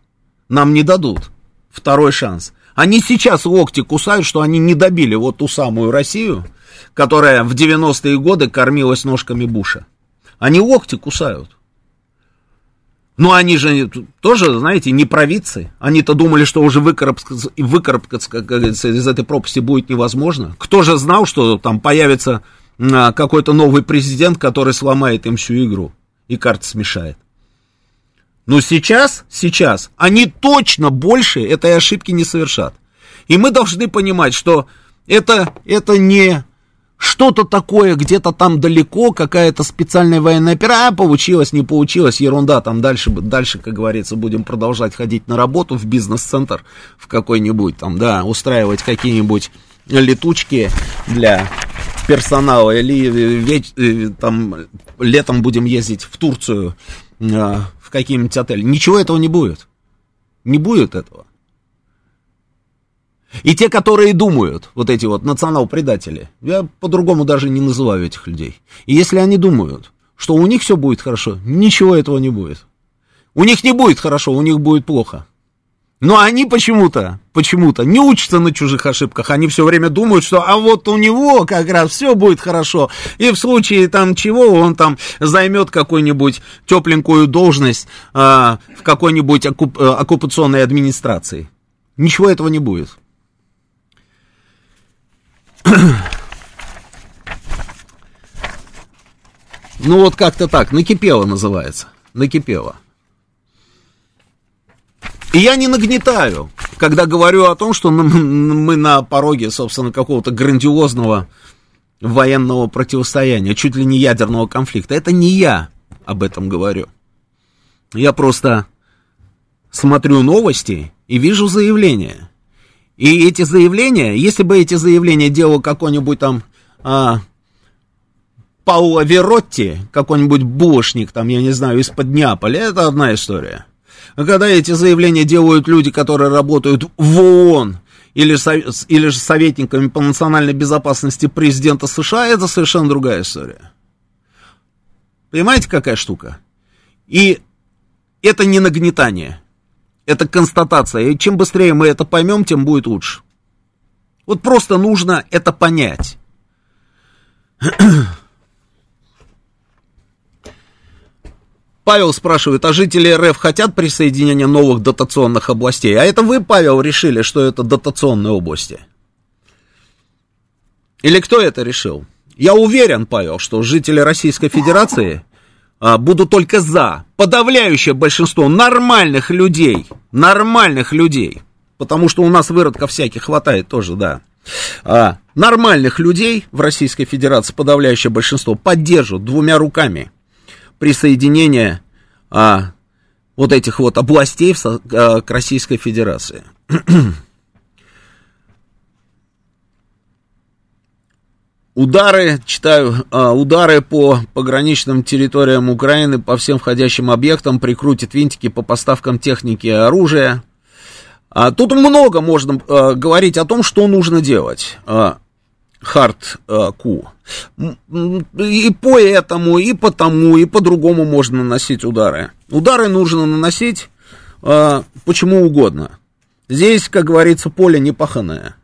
нам не дадут. Второй шанс. Они сейчас локти кусают, что они не добили вот ту самую Россию, которая в девяностые годы кормилась ножками Буша. Они локти кусают. Но они же тоже, знаете, не провидцы. Они-то думали, что уже выкарабкаться, выкарабкаться, как говорится, из этой пропасти будет невозможно. Кто же знал, что там появится какой-то новый президент, который сломает им всю игру и карты смешает. Но сейчас, сейчас они точно больше этой ошибки не совершат. И мы должны понимать, что это, это не что-то такое где-то там далеко, какая-то специальная военная операция, а, получилось, не получилось, ерунда, там дальше, дальше, как говорится, будем продолжать ходить на работу в бизнес-центр, в какой-нибудь там, да, устраивать какие-нибудь летучки для персонала, или веч- там, летом будем ездить в Турцию, в какие-нибудь отели. Ничего этого не будет. Не будет этого. И те, которые думают, вот эти вот национал-предатели, я по-другому даже не называю этих людей. И если они думают, что у них все будет хорошо, ничего этого не будет. У них не будет хорошо, у них будет плохо. Но они почему-то, почему-то не учатся на чужих ошибках. Они все время думают, что а вот у него как раз все будет хорошо. И в случае там чего он там займет какую-нибудь тепленькую должность а, в какой-нибудь оккуп, оккупационной администрации. Ничего этого не будет. Ну вот как-то так. Накипело называется. Накипело. И я не нагнетаю, когда говорю о том, что мы на пороге, собственно, какого-то грандиозного военного противостояния, чуть ли не ядерного конфликта. Это не я об этом говорю. Я просто смотрю новости и вижу заявления. И эти заявления, если бы эти заявления делал какой-нибудь там а, Пауло Веротти, какой-нибудь булочник, там, я не знаю, из-под Неаполя, это одна история. А когда эти заявления делают люди, которые работают в ООН или, или же советниками по национальной безопасности президента США, это совершенно другая история. Понимаете, какая штука? И это не нагнетание, это констатация. И чем быстрее мы это поймем, тем будет лучше. Вот просто нужно это понять. Павел спрашивает, а жители РФ хотят присоединения новых дотационных областей? А это вы, Павел, решили, что это дотационные области? Или кто это решил? Я уверен, Павел, что жители Российской Федерации а, будут только за. Подавляющее большинство нормальных людей, нормальных людей, потому что у нас выродков всяких хватает тоже, да. А, нормальных людей в Российской Федерации подавляющее большинство поддержат двумя руками присоединение а, вот этих вот областей в, а, к Российской Федерации. Удары, читаю, а, удары по пограничным территориям Украины, по всем входящим объектам, прикрутит винтики по поставкам техники и оружия. А, тут много можно а, говорить о том, что нужно делать. А, Хард-Ку. И по этому, и по тому, и по другому можно наносить удары. Удары нужно наносить э, почему угодно. Здесь, как говорится, поле непаханное.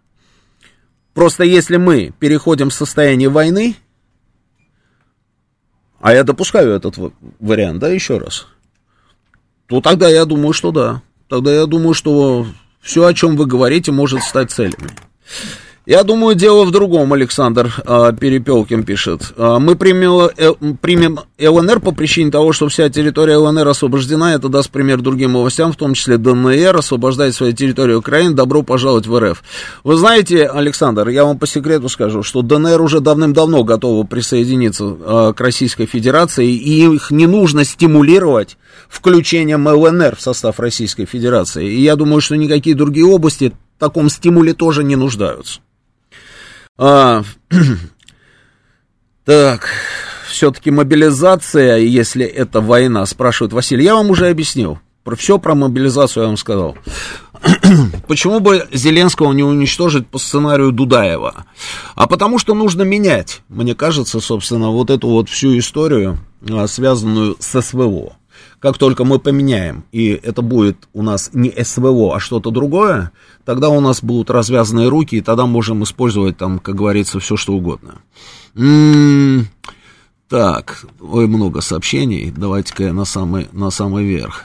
Просто если мы переходим в состояние войны, а я допускаю этот вариант, да, еще раз, то тогда я думаю, что да. Тогда я думаю, что все, о чем вы говорите, может стать целями. Я думаю, дело в другом, Александр э, Перепелкин пишет. Мы примем, э, примем ЛНР по причине того, что вся территория ЛНР освобождена. Это даст пример другим областям, в том числе ДНР, освобождать свою территорию Украины. Добро пожаловать в РФ. Вы знаете, Александр, я вам по секрету скажу, что ДНР уже давным-давно готова присоединиться э, к Российской Федерации, и их не нужно стимулировать включением ЛНР в состав Российской Федерации. И я думаю, что никакие другие области в таком стимуле тоже не нуждаются. А, так, все-таки мобилизация, если это война, спрашивает Василий. Я вам уже объяснил, про все про мобилизацию я вам сказал. Почему бы Зеленского не уничтожить по сценарию Дудаева? А потому что нужно менять, мне кажется, собственно, вот эту вот всю историю, связанную с СВО. Как только мы поменяем, и это будет у нас не СВО, а что-то другое, тогда у нас будут развязанные руки, и тогда можем использовать там, как говорится, все что угодно. М-м-м. Так, ой, много сообщений, давайте-ка я на самый, на самый верх.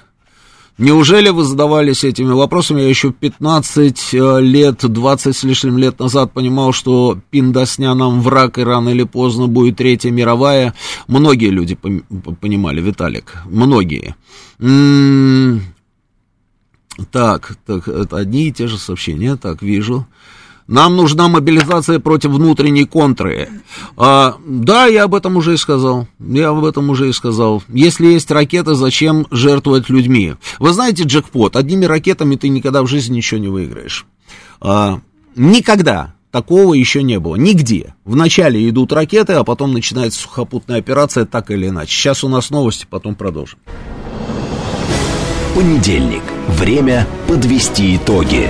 Неужели вы задавались этими вопросами? Я еще пятнадцать лет, двадцать с лишним лет назад понимал, что пиндосня нам враг, и рано или поздно будет Третья мировая. Многие люди понимали, Виталик, многие. М-м-м. Так, так, это одни и те же сообщения, так, вижу. Нам нужна мобилизация против внутренней контры. А, да, я об этом уже и сказал. Я об этом уже и сказал. Если есть ракеты, зачем жертвовать людьми? Вы знаете, джекпот, одними ракетами ты никогда в жизни ничего не выиграешь. А, никогда такого еще не было. Нигде. Вначале идут ракеты, а потом начинается сухопутная операция, так или иначе. Сейчас у нас новости, потом продолжим. Понедельник. Время подвести итоги.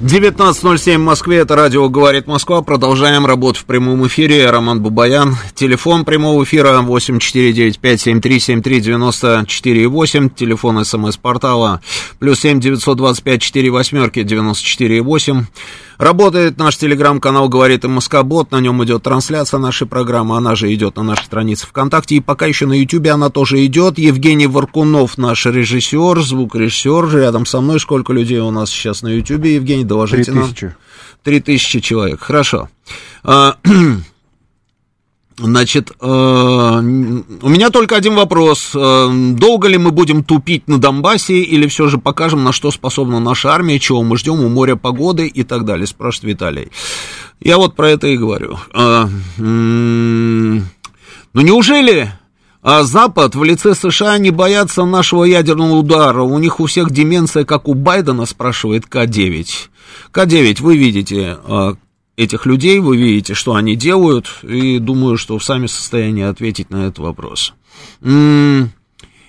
девятнадцать ноль семь в Москве, это радио «Говорит Москва». Продолжаем работу в прямом эфире. Я Роман Бабаян. Телефон прямого эфира восемь четыре девять пять семь три семь три девять четыре восемь. Телефон СМС-портала плюс семь девятьсот двадцать пять четыреста восемьдесят девяносто четыре восемь. Работает наш телеграм-канал «Говорит МСК-бот». На нем идет трансляция нашей программы. Она же идет на нашей странице ВКонтакте. И пока еще на Ютубе она тоже идет. Евгений Варкунов, наш режиссер, звукорежиссер. Рядом со мной сколько людей у нас сейчас на Ютубе, Евгений? Доложите нам. Три тысячи человек. Хорошо. Значит, у меня только один вопрос. Долго ли мы будем тупить на Донбассе, или все же покажем, на что способна наша армия, чего мы ждем у моря погоды и так далее, спрашивает Виталий. Я вот про это и говорю. Ну, неужели... А Запад в лице США не боятся нашего ядерного удара? У них у всех деменция, как у Байдена, спрашивает К девять. К девять, вы видите э, этих людей, вы видите, что они делают, и думаю, что сами в состоянии ответить на этот вопрос. М-м-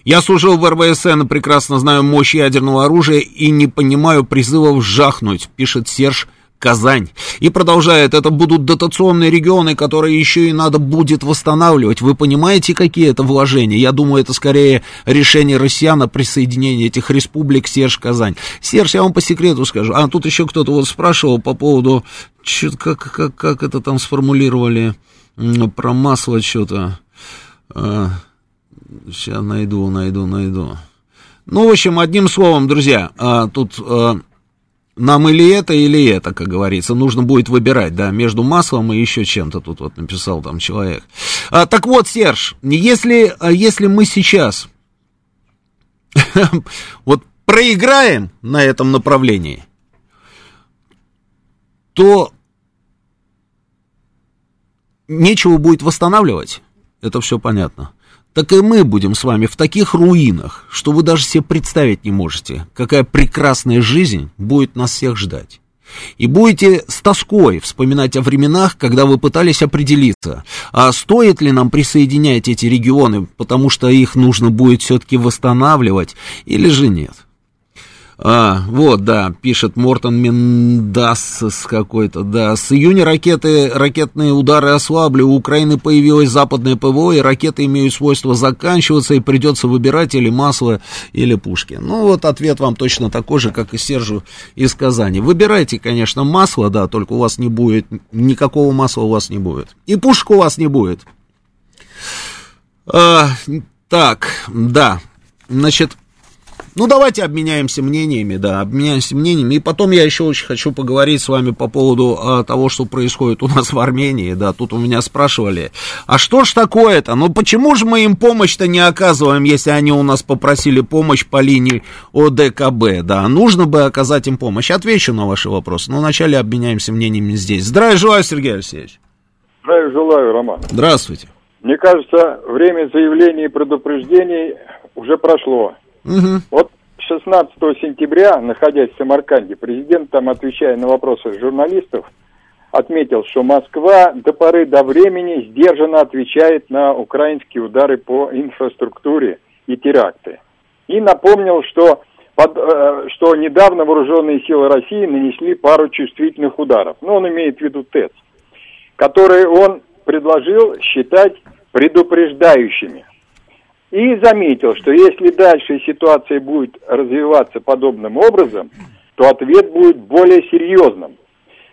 Я служил в эр вэ эс эн и прекрасно знаю мощь ядерного оружия и не понимаю призывов жахнуть, пишет Серж Казань. И продолжает, это будут дотационные регионы, которые еще и надо будет восстанавливать. Вы понимаете, какие это вложения? Я думаю, это скорее решение россиян о присоединении этих республик. Серж, Казань. Серж, я вам по секрету скажу. А тут еще кто-то вот спрашивал по поводу, че, как, как, как это там сформулировали, про масло что-то. Сейчас найду, найду, найду. Ну, в общем, одним словом, друзья, тут... Нам или это, или это, как говорится. Нужно будет выбирать, да, между маслом и еще чем-то. Тут вот написал там человек. А, так вот, Серж, если, если мы сейчас вот проиграем на этом направлении, то нечего будет восстанавливать. Это все понятно. Так и мы будем с вами в таких руинах, что вы даже себе представить не можете, какая прекрасная жизнь будет нас всех ждать. И будете с тоской вспоминать о временах, когда вы пытались определиться, а стоит ли нам присоединять эти регионы, потому что их нужно будет все-таки восстанавливать, или же нет. А, вот, да, пишет Мортон Миндас какой-то, да. С июня ракеты, ракетные удары ослабли, у Украины появилось западное ПВО, и ракеты имеют свойство заканчиваться, и придется выбирать или масло, или пушки. Ну, вот ответ вам точно такой же, как и Сержу из Казани. Выбирайте, конечно, масло, да, только у вас не будет, никакого масла у вас не будет. И пушек у вас не будет. А, так, да, значит... Ну, давайте обменяемся мнениями, да, обменяемся мнениями. И потом я еще очень хочу поговорить с вами по поводу а, того, что происходит у нас в Армении, да. Тут у меня спрашивали, а что ж такое-то? Ну, почему же мы им помощь-то не оказываем, если они у нас попросили помощь по линии о дэ ка бэ, да? Нужно бы оказать им помощь. Отвечу на ваши вопросы, но вначале обменяемся мнениями здесь. Здравия желаю, Сергей Алексеевич. Здравия желаю, Роман. Здравствуйте. Мне кажется, время заявлений и предупреждений уже прошло. Угу. Вот шестнадцатого сентября, находясь в Самарканде, президент, там, отвечая на вопросы журналистов, отметил, что Москва до поры до времени сдержанно отвечает на украинские удары по инфраструктуре и теракты. И напомнил, что, под, э, что недавно вооруженные силы России нанесли пару чувствительных ударов. Ну, он имеет в виду ТЭЦ, которые он предложил считать предупреждающими. И заметил, что если дальше ситуация будет развиваться подобным образом, то ответ будет более серьезным.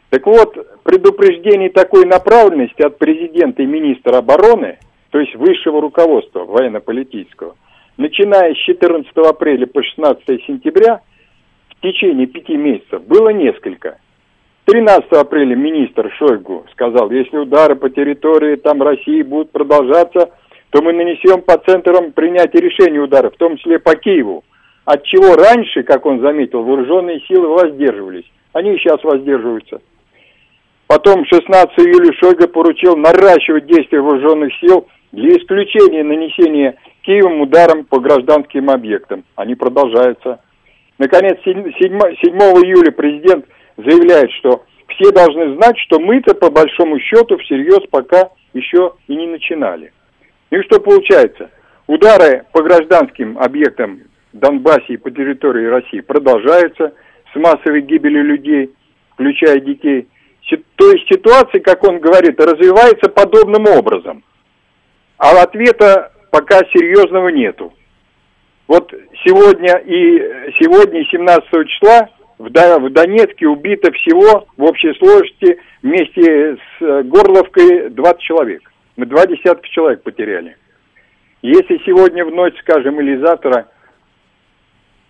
Так вот, предупреждений такой направленности от президента и министра обороны, то есть высшего руководства военно-политического, начиная с четырнадцатого апреля по шестнадцатое сентября, в течение пяти месяцев было несколько. тринадцатого апреля министр Шойгу сказал, если удары по территории там, России будут продолжаться, то мы нанесем по центрам принятия решений удара, в том числе по Киеву, от чего раньше, как он заметил, вооруженные силы воздерживались. Они и сейчас воздерживаются. Потом шестнадцатого июля Шойгу поручил наращивать действия вооруженных сил для исключения нанесения Киевом ударом по гражданским объектам. Они продолжаются. Наконец, седьмого июля президент заявляет, что все должны знать, что мы-то по большому счету всерьез пока еще и не начинали. И что получается? Удары по гражданским объектам в Донбассе и по территории России продолжаются с массовой гибелью людей, включая детей. То есть ситуация, как он говорит, развивается подобным образом. А ответа пока серьезного нету. Вот сегодня и сегодня, семнадцатого числа, в Донецке убито всего в общей сложности вместе с Горловкой двадцать человек. Мы два десятка человек потеряли. Если сегодня в ночь, скажем, или завтра,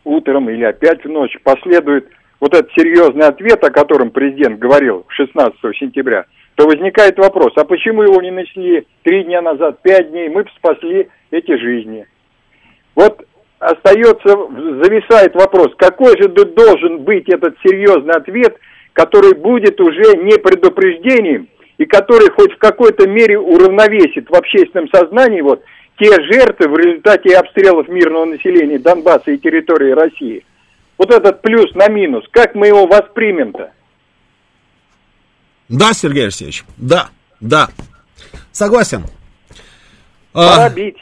утром или опять в ночь, последует вот этот серьезный ответ, о котором президент говорил шестнадцатого сентября, то возникает вопрос, а почему его не нанесли три дня назад, пять дней, мы спасли эти жизни. Вот остается, зависает вопрос, какой же должен быть этот серьезный ответ, который будет уже не предупреждением, и который хоть в какой-то мере уравновесит в общественном сознании вот те жертвы в результате обстрелов мирного населения Донбасса и территории России. Вот этот плюс на минус, как мы его воспримем-то? Да, Сергей Алексеевич, да, да, согласен. Пора а... бить.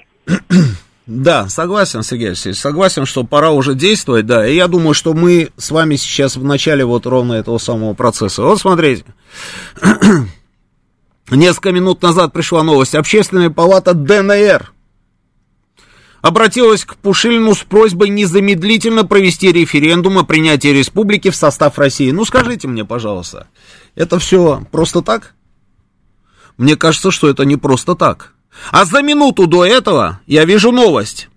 Да, согласен, Сергей Алексеевич, согласен, что пора уже действовать, да, и я думаю, что мы с вами сейчас в начале вот ровно этого самого процесса. Вот смотрите. Несколько минут назад пришла новость. Общественная палата ДНР обратилась к Пушилину с просьбой незамедлительно провести референдум о принятии республики в состав России. Ну, скажите мне, пожалуйста, это все просто так? Мне кажется, что это не просто так. А за минуту до этого я вижу новость.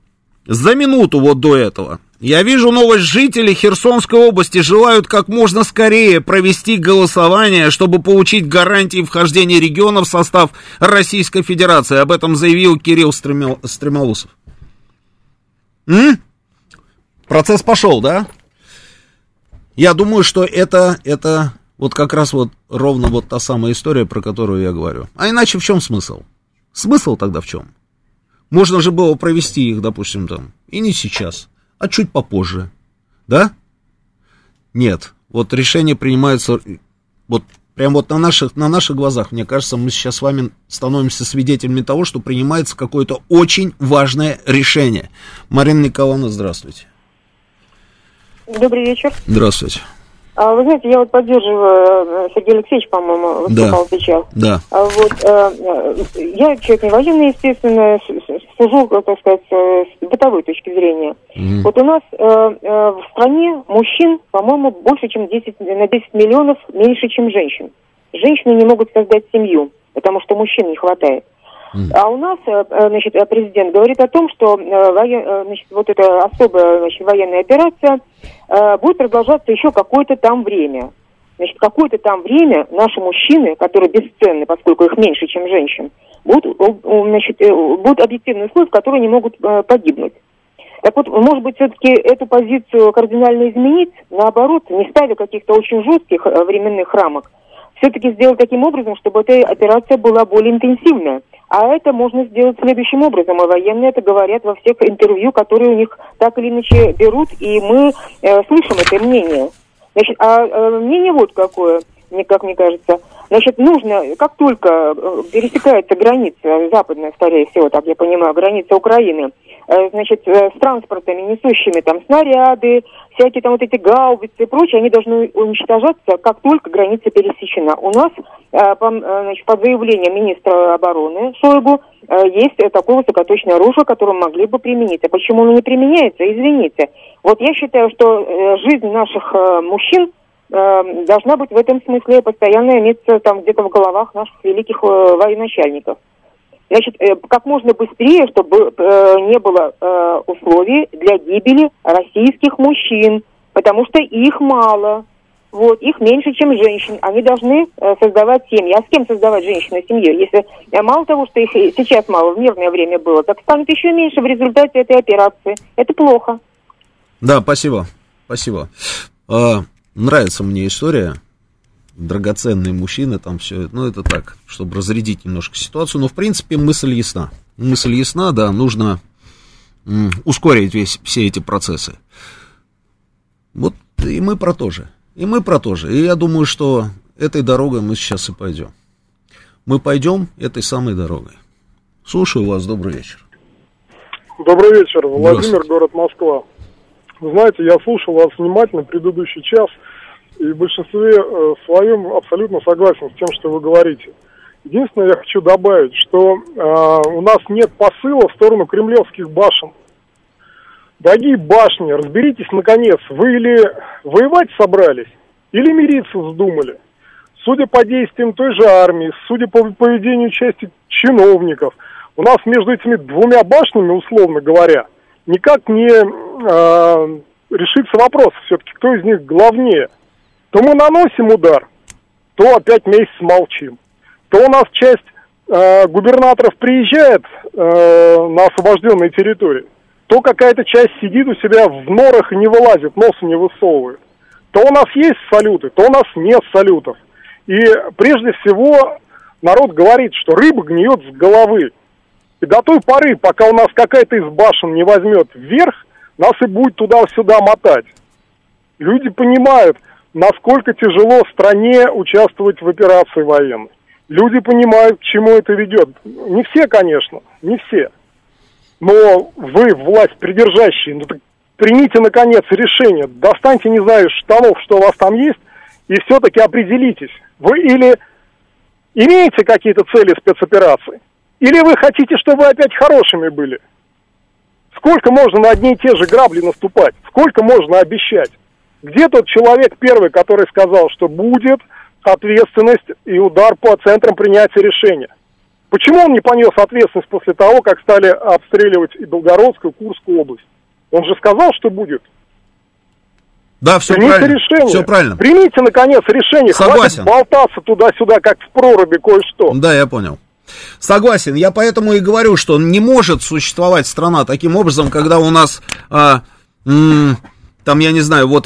За минуту вот до этого. Я вижу новость, жители Херсонской области желают как можно скорее провести голосование, чтобы получить гарантии вхождения региона в состав Российской Федерации. Об этом заявил Кирилл Стремоусов. М? Процесс пошел, да? Я думаю, что это, это вот как раз вот ровно вот та самая история, про которую я говорю. А иначе в чем смысл? Смысл тогда в чем? Можно же было провести их, допустим, там, и не сейчас, а чуть попозже, да? Нет, вот решение принимается, вот прям вот на наших, на наших глазах, мне кажется, мы сейчас с вами становимся свидетелями того, что принимается какое-то очень важное решение. Марина Николаевна, здравствуйте. Добрый вечер. Здравствуйте. Вы знаете, я вот поддерживаю, Сергей Алексеевич, по-моему, выступал, отвечал. Да. Вот, я человек не военный, естественно, служу, так сказать, с бытовой точки зрения. Mm-hmm. Вот у нас в стране мужчин, по-моему, больше, чем десять, на десять миллионов меньше, чем женщин. Женщины не могут создать семью, потому что мужчин не хватает. А у нас, значит, президент говорит о том, что, значит, вот эта особая, значит, военная операция будет продолжаться еще какое-то там время. Значит, какое-то там время наши мужчины, которые бесценны, поскольку их меньше, чем женщин, будут, значит, будут объективные условия, в которые они могут погибнуть. Так вот, может быть, все-таки эту позицию кардинально изменить, наоборот, не ставя каких-то очень жестких временных рамок, все-таки сделать таким образом, чтобы эта операция была более интенсивная. А это можно сделать следующим образом. И военные это говорят во всех интервью, которые у них так или иначе берут, и мы э, слышим это мнение. Значит, а э, мнение вот какое, мне, как мне кажется. Значит, нужно, как только э, пересекается граница западная, скорее всего, так я понимаю, граница Украины, э, значит, э, с транспортами, несущими там снаряды, всякие там вот эти гаубицы и прочее, они должны уничтожаться, как только граница пересечена. У нас, э, по, э, значит, под заявлением министра обороны Шойгу, э, есть такое высокоточное оружие, которое могли бы применить. А почему оно не применяется? Извините. Вот я считаю, что э, жизнь наших э, мужчин э, должна быть в этом смысле постоянно иметься там где-то в головах наших великих э, военачальников. Значит, как можно быстрее, чтобы э, не было э, условий для гибели российских мужчин, потому что их мало, вот, их меньше, чем женщин. Они должны э, создавать семьи. А с кем создавать женщину семью? Если э, мало того, что их сейчас мало, в мирное время было, так станет еще меньше в результате этой операции. Это плохо. Да, спасибо. Спасибо. Э, нравится мне история. Драгоценные мужчины, там все, ну, это так, чтобы разрядить немножко ситуацию, но, в принципе, мысль ясна. Мысль ясна, да, нужно м, ускорить весь, все эти процессы. Вот и мы про то же, и мы про то же, и я думаю, что этой дорогой мы сейчас и пойдем. Мы пойдем этой самой дорогой. Слушаю вас, добрый вечер. Добрый вечер, Владимир, город Москва. Вы знаете, я слушал вас внимательно предыдущий час, и в большинстве э, своем абсолютно согласен с тем, что вы говорите. Единственное, я хочу добавить, что э, у нас нет посыла в сторону кремлевских башен. Дорогие башни, разберитесь наконец, вы или воевать собрались, или мириться вздумали. Судя по действиям той же армии, судя по поведению части чиновников, у нас между этими двумя башнями, условно говоря, никак не э, решится вопрос, все-таки кто из них главнее. То мы наносим удар, то опять месяц молчим. То у нас часть э, губернаторов приезжает э, на освобожденные территории, то какая-то часть сидит у себя в норах и не вылазит, носу не высовывает. То у нас есть салюты, то у нас нет салютов. И прежде всего народ говорит, что рыба гниет с головы. И до той поры, пока у нас какая-то из башен не возьмет вверх, нас и будет туда-сюда мотать. Люди понимают, насколько тяжело стране участвовать в операции военной. Люди понимают, к чему это ведет. Не все, конечно, не все. Но вы, власть придержащие, ну так примите, наконец, решение. Достаньте, не знаю, штанов, что у вас там есть, и все-таки определитесь. Вы или имеете какие-то цели спецоперации, или вы хотите, чтобы опять хорошими были. Сколько можно на одни и те же грабли наступать? Сколько можно обещать? Где тот человек первый, который сказал, что будет ответственность и удар по центрам принятия решения? Почему он не понес ответственность после того, как стали обстреливать и Белгородскую, и Курскую область? Он же сказал, что будет. Да, все примите правильно. Решение. Все правильно. Примите, наконец, решение. Согласен. Хватит болтаться туда-сюда, как в проруби кое-что. Да, я понял. Согласен. Я поэтому и говорю, что не может существовать страна таким образом, когда у нас, а, м- там, я не знаю, вот...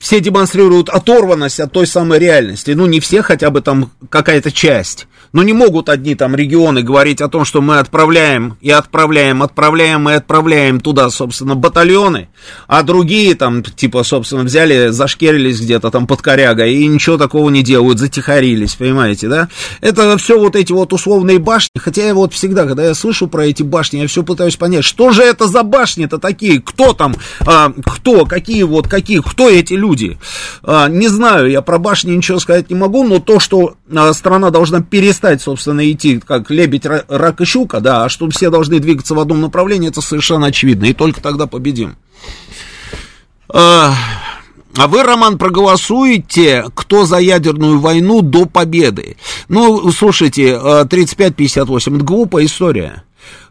Все демонстрируют оторванность от той самой реальности. Ну, не все, хотя бы там какая-то часть. Но не могут одни там регионы говорить о том, что мы отправляем и отправляем, отправляем и отправляем туда, собственно, батальоны. А другие там, типа, собственно, взяли, зашкерились где-то там под корягой и ничего такого не делают, затихарились, понимаете, да? Это все вот эти вот условные башни. Хотя я вот всегда, когда я слышу про эти башни, я все пытаюсь понять, что же это за башни-то такие? Кто там? А, кто? Какие вот, какие? Кто эти люди? Люди. Не знаю, я про башни ничего сказать не могу, но то, что страна должна перестать, собственно, идти как лебедь, рак и щука, да, а что все должны двигаться в одном направлении, это совершенно очевидно, и только тогда победим. А вы, Роман, проголосуете, кто за ядерную войну до победы? Ну, слушайте, тридцать пять пятьдесят восемь, это глупая история.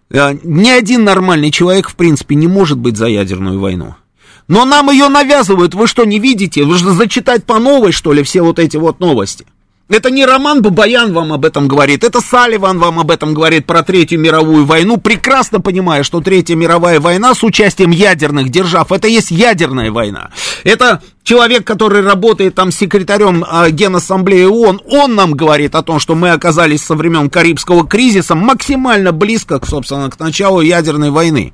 Ни один нормальный человек, в принципе, не может быть за ядерную войну. Но нам ее навязывают, вы что, не видите? Вы же зачитать по новой, что ли, все вот эти вот новости? Это не Роман Бабаян вам об этом говорит, это Салливан вам об этом говорит про Третью мировую войну, прекрасно понимая, что Третья мировая война с участием ядерных держав, это есть ядерная война. Это человек, который работает там секретарем э, Генассамблеи ООН, он нам говорит о том, что мы оказались со времен Карибского кризиса максимально близко, собственно, к началу ядерной войны.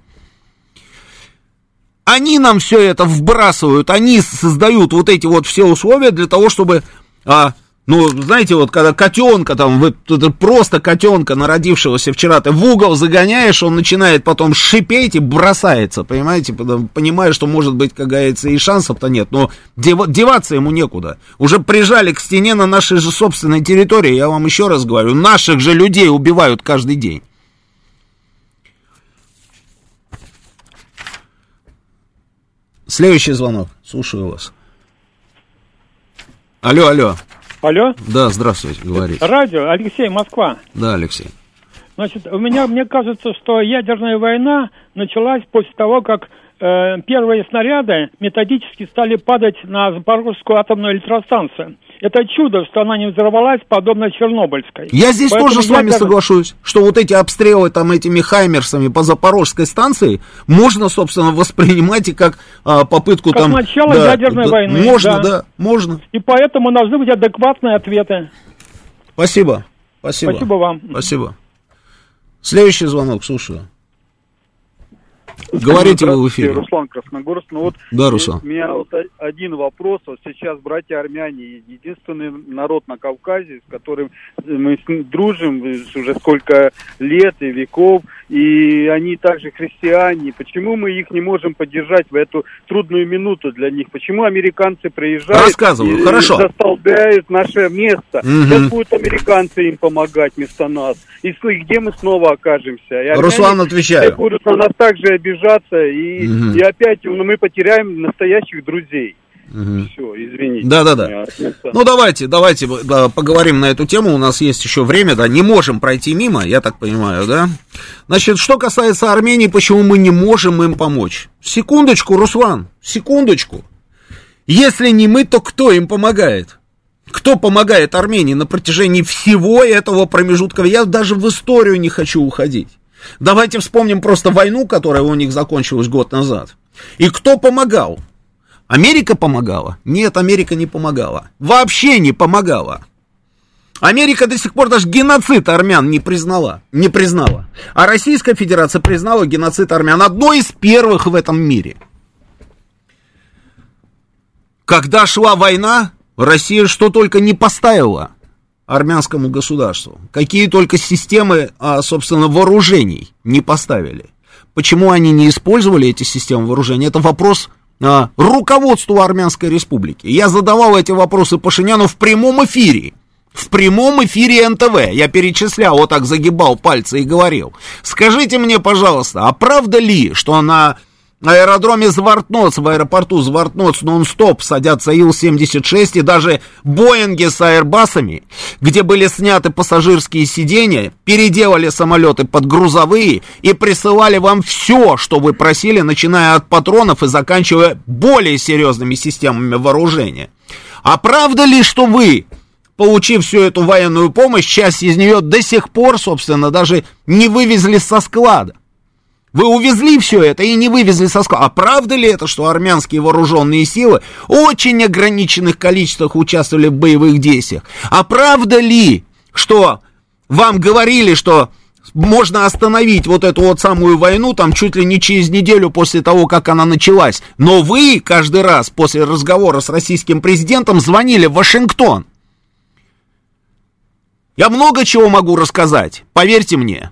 Они нам все это вбрасывают, они создают вот эти вот все условия для того, чтобы... Э, Ну, знаете, вот когда котенка там, вы, просто котенка, народившегося вчера, ты в угол загоняешь, он начинает потом шипеть и бросается, понимаете, понимая, что, может быть, как говорится, и шансов-то нет, но деваться ему некуда. Уже прижали к стене на нашей же собственной территории, я вам еще раз говорю, наших же людей убивают каждый день. Следующий звонок, слушаю вас. Алло, алло. Алло? Да, здравствуйте, говорите. Радио, Алексей, Москва. Да, Алексей. Значит, у меня, мне кажется, что ядерная война началась после того, как э, первые снаряды методически стали падать на Запорожскую атомную электростанцию. Это чудо, что она не взорвалась, подобно Чернобыльской. Я здесь Поэтому тоже с вами кажется... соглашусь, что вот эти обстрелы там этими хаймерсами по Запорожской станции можно, собственно, воспринимать и как а, попытку как там... Как начало да, ядерной да, войны. Можно, да. да, можно. И поэтому должны быть адекватные ответы. Спасибо. Спасибо. Спасибо вам. Спасибо. Следующий звонок, слушаю. Говорите вы в эфире. Руслан Красногорск. Ну вот да, Руслан. У меня вот один вопрос. Вот сейчас братья армяне, единственный народ на Кавказе, с которым мы дружим уже сколько лет и веков, и они также христиане. Почему мы их не можем поддержать в эту трудную минуту для них? Почему американцы приезжают Рассказываю. и Хорошо. застолбляют наше место? Угу. Сейчас будут американцы им помогать вместо нас. И где мы снова окажемся? И армяне, Руслан, отвечаю. Будут на нас также обижать. И, угу. и опять ну, мы потеряем настоящих друзей. Угу. Все, извините. Да-да-да. Ну давайте, давайте да, поговорим на эту тему. У нас есть еще время, да, не можем пройти мимо, я так понимаю, да. Значит, что касается Армении, почему мы не можем им помочь? Секундочку, Руслан, секундочку. Если не мы, то кто им помогает? Кто помогает Армении на протяжении всего этого промежутка? Я даже в историю не хочу уходить. Давайте вспомним просто войну, которая у них закончилась год назад. И кто помогал? Америка помогала? Нет, Америка не помогала. Вообще не помогала. Америка до сих пор даже геноцид армян не признала. Не признала. А Российская Федерация признала геноцид армян. Одной из первых в этом мире. Когда шла война, Россия что только не поставила армянскому государству. Какие только системы, собственно, вооружений не поставили. Почему они не использовали эти системы вооружений? Это вопрос руководству Армянской Республики. Я задавал эти вопросы Пашиняну в прямом эфире. В прямом эфире эн тэ вэ. Я перечислял, вот так загибал пальцы и говорил. Скажите мне, пожалуйста, а правда ли, что на аэродроме Звартноц, в аэропорту Звартноц нон-стоп садятся ил семьдесят шесть и даже Боинги с Аэрбасами, где были сняты пассажирские сиденья, переделали самолеты под грузовые и присылали вам все, что вы просили, начиная от патронов и заканчивая более серьезными системами вооружения. А правда ли, что вы, получив всю эту военную помощь, часть из нее до сих пор, собственно, даже не вывезли со склада? Вы увезли все это и не вывезли со склада. А правда ли это, что армянские вооруженные силы в очень ограниченных количествах участвовали в боевых действиях? А правда ли, что вам говорили, что можно остановить вот эту вот самую войну там чуть ли не через неделю после того, как она началась? Но вы каждый раз после разговора с российским президентом звонили в Вашингтон. Я много чего могу рассказать, поверьте мне.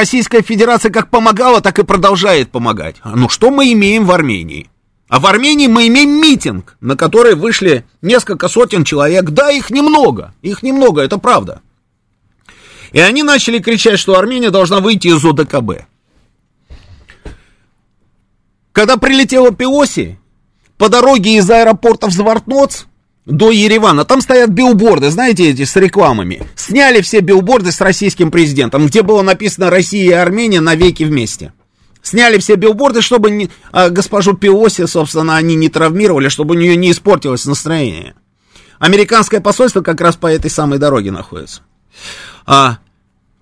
Российская Федерация как помогала, так и продолжает помогать. Ну, что мы имеем в Армении? А в Армении мы имеем митинг, на который вышли несколько сотен человек. Да, их немного, их немного, это правда. И они начали кричать, что Армения должна выйти из о дэ ка бэ. Когда прилетела Пелоси, по дороге из аэропорта в Звартноц до Еревана, там стоят билборды, знаете, эти с рекламами. Сняли все билборды с российским президентом, где было написано «Россия и Армения навеки вместе». Сняли все билборды, чтобы не, а, госпожу Пелоси, собственно, они не травмировали, чтобы у нее не испортилось настроение. Американское посольство как раз по этой самой дороге находится. А,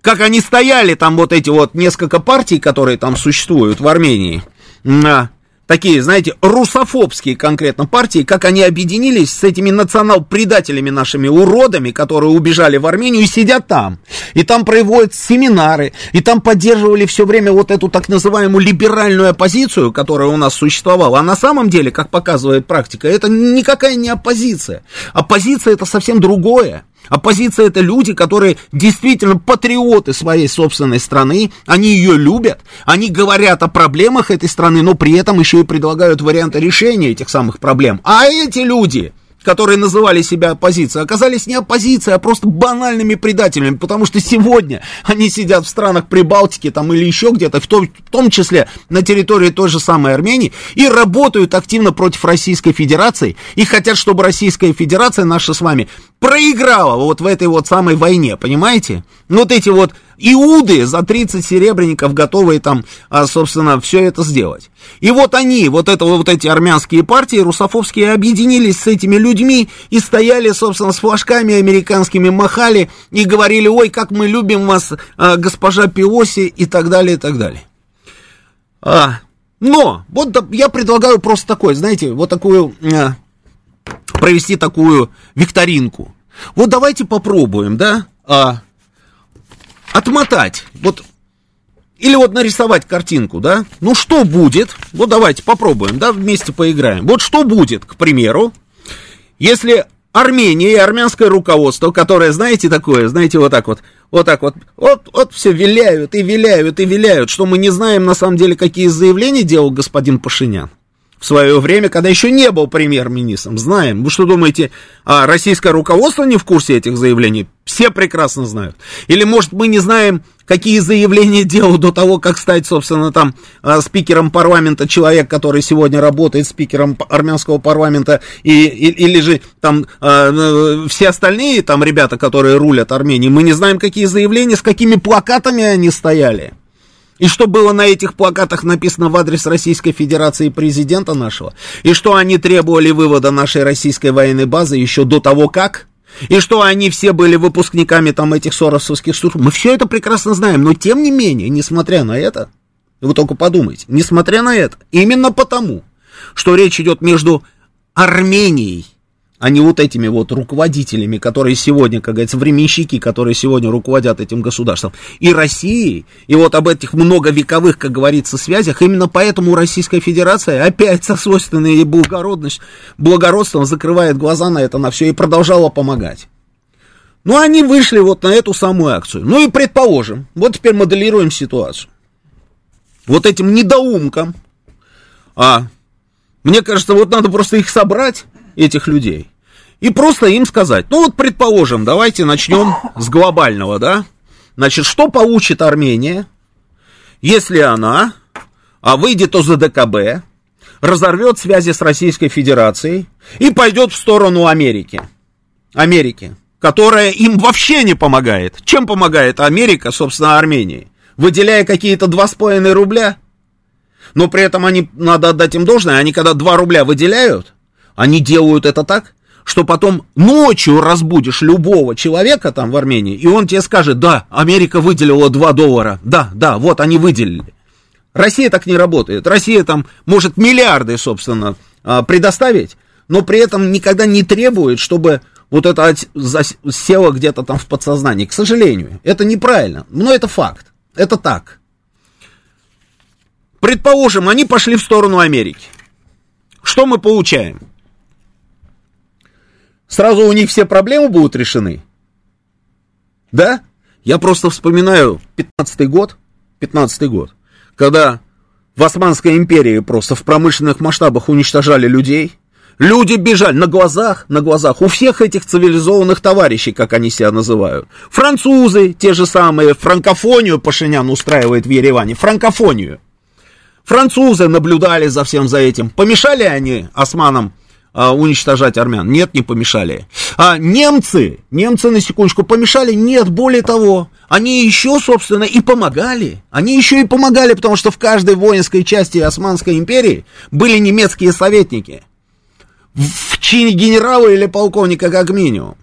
как они стояли, там вот эти вот несколько партий, которые там существуют в Армении, а, такие, знаете, русофобские конкретно партии, как они объединились с этими национал-предателями нашими уродами, которые убежали в Армению и сидят там. И там проводят семинары, и там поддерживали все время вот эту так называемую либеральную оппозицию, которая у нас существовала. А на самом деле, как показывает практика, это никакая не оппозиция. Оппозиция — это совсем другое. Оппозиция — это люди, которые действительно патриоты своей собственной страны, они ее любят, они говорят о проблемах этой страны, но при этом еще и предлагают варианты решения этих самых проблем. А эти люди, которые называли себя оппозицией, оказались не оппозицией, а просто банальными предателями, потому что сегодня они сидят в странах Прибалтики там, или еще где-то, в том, в том числе на территории той же самой Армении, и работают активно против Российской Федерации, и хотят, чтобы Российская Федерация наша с вами проиграла вот в этой вот самой войне, понимаете? Вот эти вот иуды за тридцать серебряников готовые там, собственно, все это сделать. И вот они, вот, это, вот эти армянские партии русофобские объединились с этими людьми и стояли, собственно, с флажками американскими, махали и говорили: ой, как мы любим вас, госпожа Пелоси, и так далее, и так далее. А, но, вот я предлагаю просто такой, знаете, вот такую, провести такую викторинку. Вот давайте попробуем, да, а, отмотать, вот, или вот нарисовать картинку, да, ну что будет, вот давайте попробуем, да, вместе поиграем. Вот что будет, к примеру, если Армения и армянское руководство, которое, знаете, такое, знаете, вот так вот, вот так вот, вот, вот все виляют и виляют и виляют, что мы не знаем на самом деле, какие заявления делал господин Пашинян в свое время, когда еще не был премьер-министром, знаем. Вы что думаете, а российское руководство не в курсе этих заявлений? Все прекрасно знают. Или, может, мы не знаем, какие заявления делал до того, как стать, собственно, там, спикером парламента человек, который сегодня работает спикером армянского парламента, и, и, или же там все остальные там ребята, которые рулят Арменией, мы не знаем, какие заявления, с какими плакатами они стояли. И что было на этих плакатах написано в адрес Российской Федерации и президента нашего? И что они требовали вывода нашей российской военной базы еще до того как? И что они все были выпускниками там этих соросовских структур? Мы все это прекрасно знаем, но тем не менее, несмотря на это, вы только подумайте, несмотря на это, именно потому, что речь идет между Арменией, а не вот этими вот руководителями, которые сегодня, как говорится, временщики, которые сегодня руководят этим государством, и Россией, и вот об этих многовековых, как говорится, связях, именно поэтому Российская Федерация опять со свойственной ей благородством закрывает глаза на это, на все, и продолжала помогать. Ну, они вышли вот на эту самую акцию. Ну, и предположим, вот теперь моделируем ситуацию. Вот этим недоумкам, а, мне кажется, вот надо просто их собрать, этих людей, и просто им сказать: ну вот предположим, давайте начнем с глобального, да, значит, что получит Армения, если она, а выйдет из о дэ ка бэ, разорвет связи с Российской Федерацией и пойдет в сторону Америки, Америки, которая им вообще не помогает. Чем помогает Америка, собственно, Армении? Выделяя какие-то два с половиной рубля, но при этом они, надо отдать им должное, они когда два рубля выделяют, они делают это так, что потом ночью разбудишь любого человека там в Армении, и он тебе скажет: да, Америка выделила два доллара, да, да, вот они выделили. Россия так не работает. Россия там может миллиарды, собственно, предоставить, но при этом никогда не требует, чтобы вот это село где-то там в подсознании. К сожалению, это неправильно, но это факт, это так. Предположим, они пошли в сторону Америки. Что мы получаем? Сразу у них все проблемы будут решены? Да? Я просто вспоминаю пятнадцатый год, пятнадцатый год, когда в Османской империи просто в промышленных масштабах уничтожали людей. Люди бежали на глазах, на глазах у всех этих цивилизованных товарищей, как они себя называют. Французы те же самые, франкофонию Пашинян устраивает в Ереване, франкофонию. Французы наблюдали за всем за этим. Помешали они османам уничтожать армян? Нет, не помешали. А немцы, немцы, на секундочку, помешали? Нет, более того, они еще, собственно, и помогали. Они еще и помогали, потому что в каждой воинской части Османской империи были немецкие советники. в чине генерала или полковника как минимум.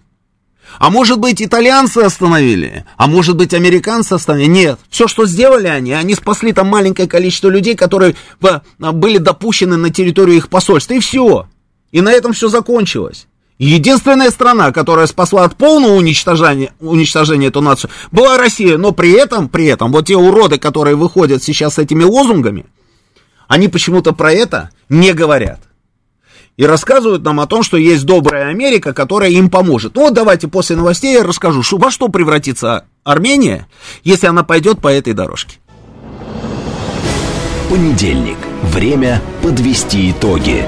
А может быть, итальянцы остановили? А может быть, американцы остановили? Нет. Все, что сделали они, они спасли там маленькое количество людей, которые были допущены на территорию их посольства. И все. И на этом все закончилось. Единственная страна, которая спасла от полного уничтожения, уничтожения эту нацию, была Россия. Но при этом, при этом, вот те уроды, которые выходят сейчас с этими лозунгами, они почему-то про это не говорят. И рассказывают нам о том, что есть добрая Америка, которая им поможет. Ну вот давайте после новостей я расскажу, во что превратится Армения, если она пойдет по этой дорожке. Понедельник. Время подвести итоги.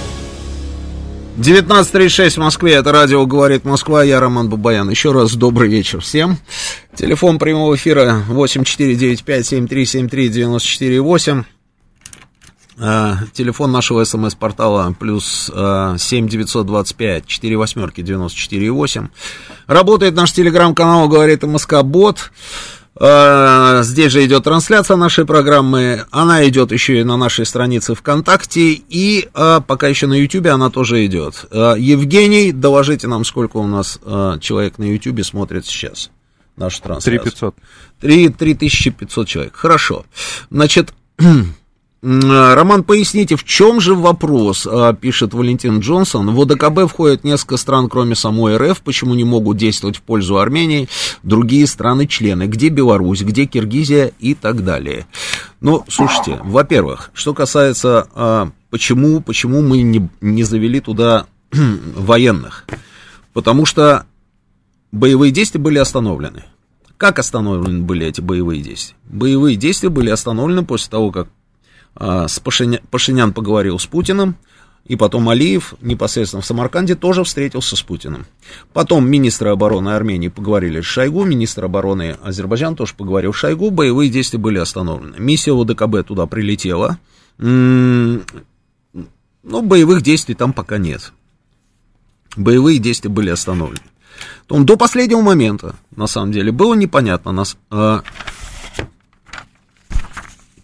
девятнадцать тридцать шесть в Москве. Это радио «Говорит Москва». Я Роман Бабаян. Еще раз добрый вечер всем. Телефон прямого эфира восемь четыре девять пять семь три семь три девять четыре восемь. Телефон нашего СМС-портала плюс семь девятьсот двадцать пять четыре восемь девяносто четыре восемь. Работает наш телеграм-канал «Говорит Москва-бот». Здесь же идет трансляция нашей программы. Она идет еще и на нашей странице ВКонтакте. И а, пока еще на Ютубе она тоже идет. а, Евгений, доложите нам, сколько у нас а, человек на Ютубе смотрит сейчас нашу трансляцию. Три тысячи пятьсот человек. Хорошо. Значит, Роман, поясните, в чем же вопрос, пишет Валентин Джонсон. В ОДКБ входят несколько стран, кроме самой РФ. Почему не могут действовать в пользу Армении другие страны-члены? Где Беларусь, где Киргизия и так далее? Ну, слушайте, во-первых, что касается, почему, почему мы не, не завели туда военных? Потому что боевые действия были остановлены. Как остановлены были эти боевые действия? Боевые действия были остановлены после того, как С Пашиня... Пашинян поговорил с Путиным, и потом Алиев непосредственно в Самарканде тоже встретился с Путиным. Потом министры обороны Армении поговорили с Шойгу, министр обороны Азербайджана тоже поговорил с Шойгу, боевые действия были остановлены. Миссия ОДКБ туда прилетела, но боевых действий там пока нет. Боевые действия были остановлены. До последнего момента, на самом деле, было непонятно, нас,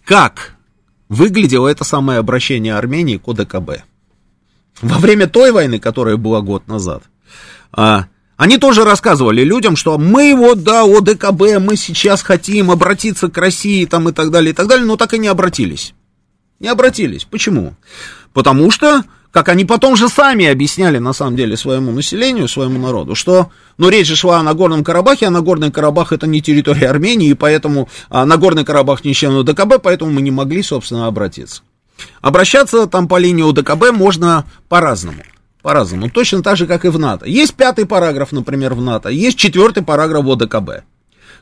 как... выглядело это самое обращение Армении к ОДКБ. Во время той войны, которая была год назад, они тоже рассказывали людям, что мы вот, да, ОДКБ, мы сейчас хотим обратиться к России там, и так далее, и так далее, но так и не обратились. Не обратились. Почему? Потому что, как они потом же сами объясняли, на самом деле, своему населению, своему народу, что, ну, речь же шла о Нагорном Карабахе, а Нагорный Карабах — это не территория Армении, и поэтому а Нагорный Карабах не член ОДКБ, поэтому мы не могли, собственно, обратиться. Обращаться там по линии ОДКБ можно по-разному, по-разному, точно так же, как и в НАТО. Есть пятый параграф, например, в НАТО, есть четвертый параграф в ОДКБ.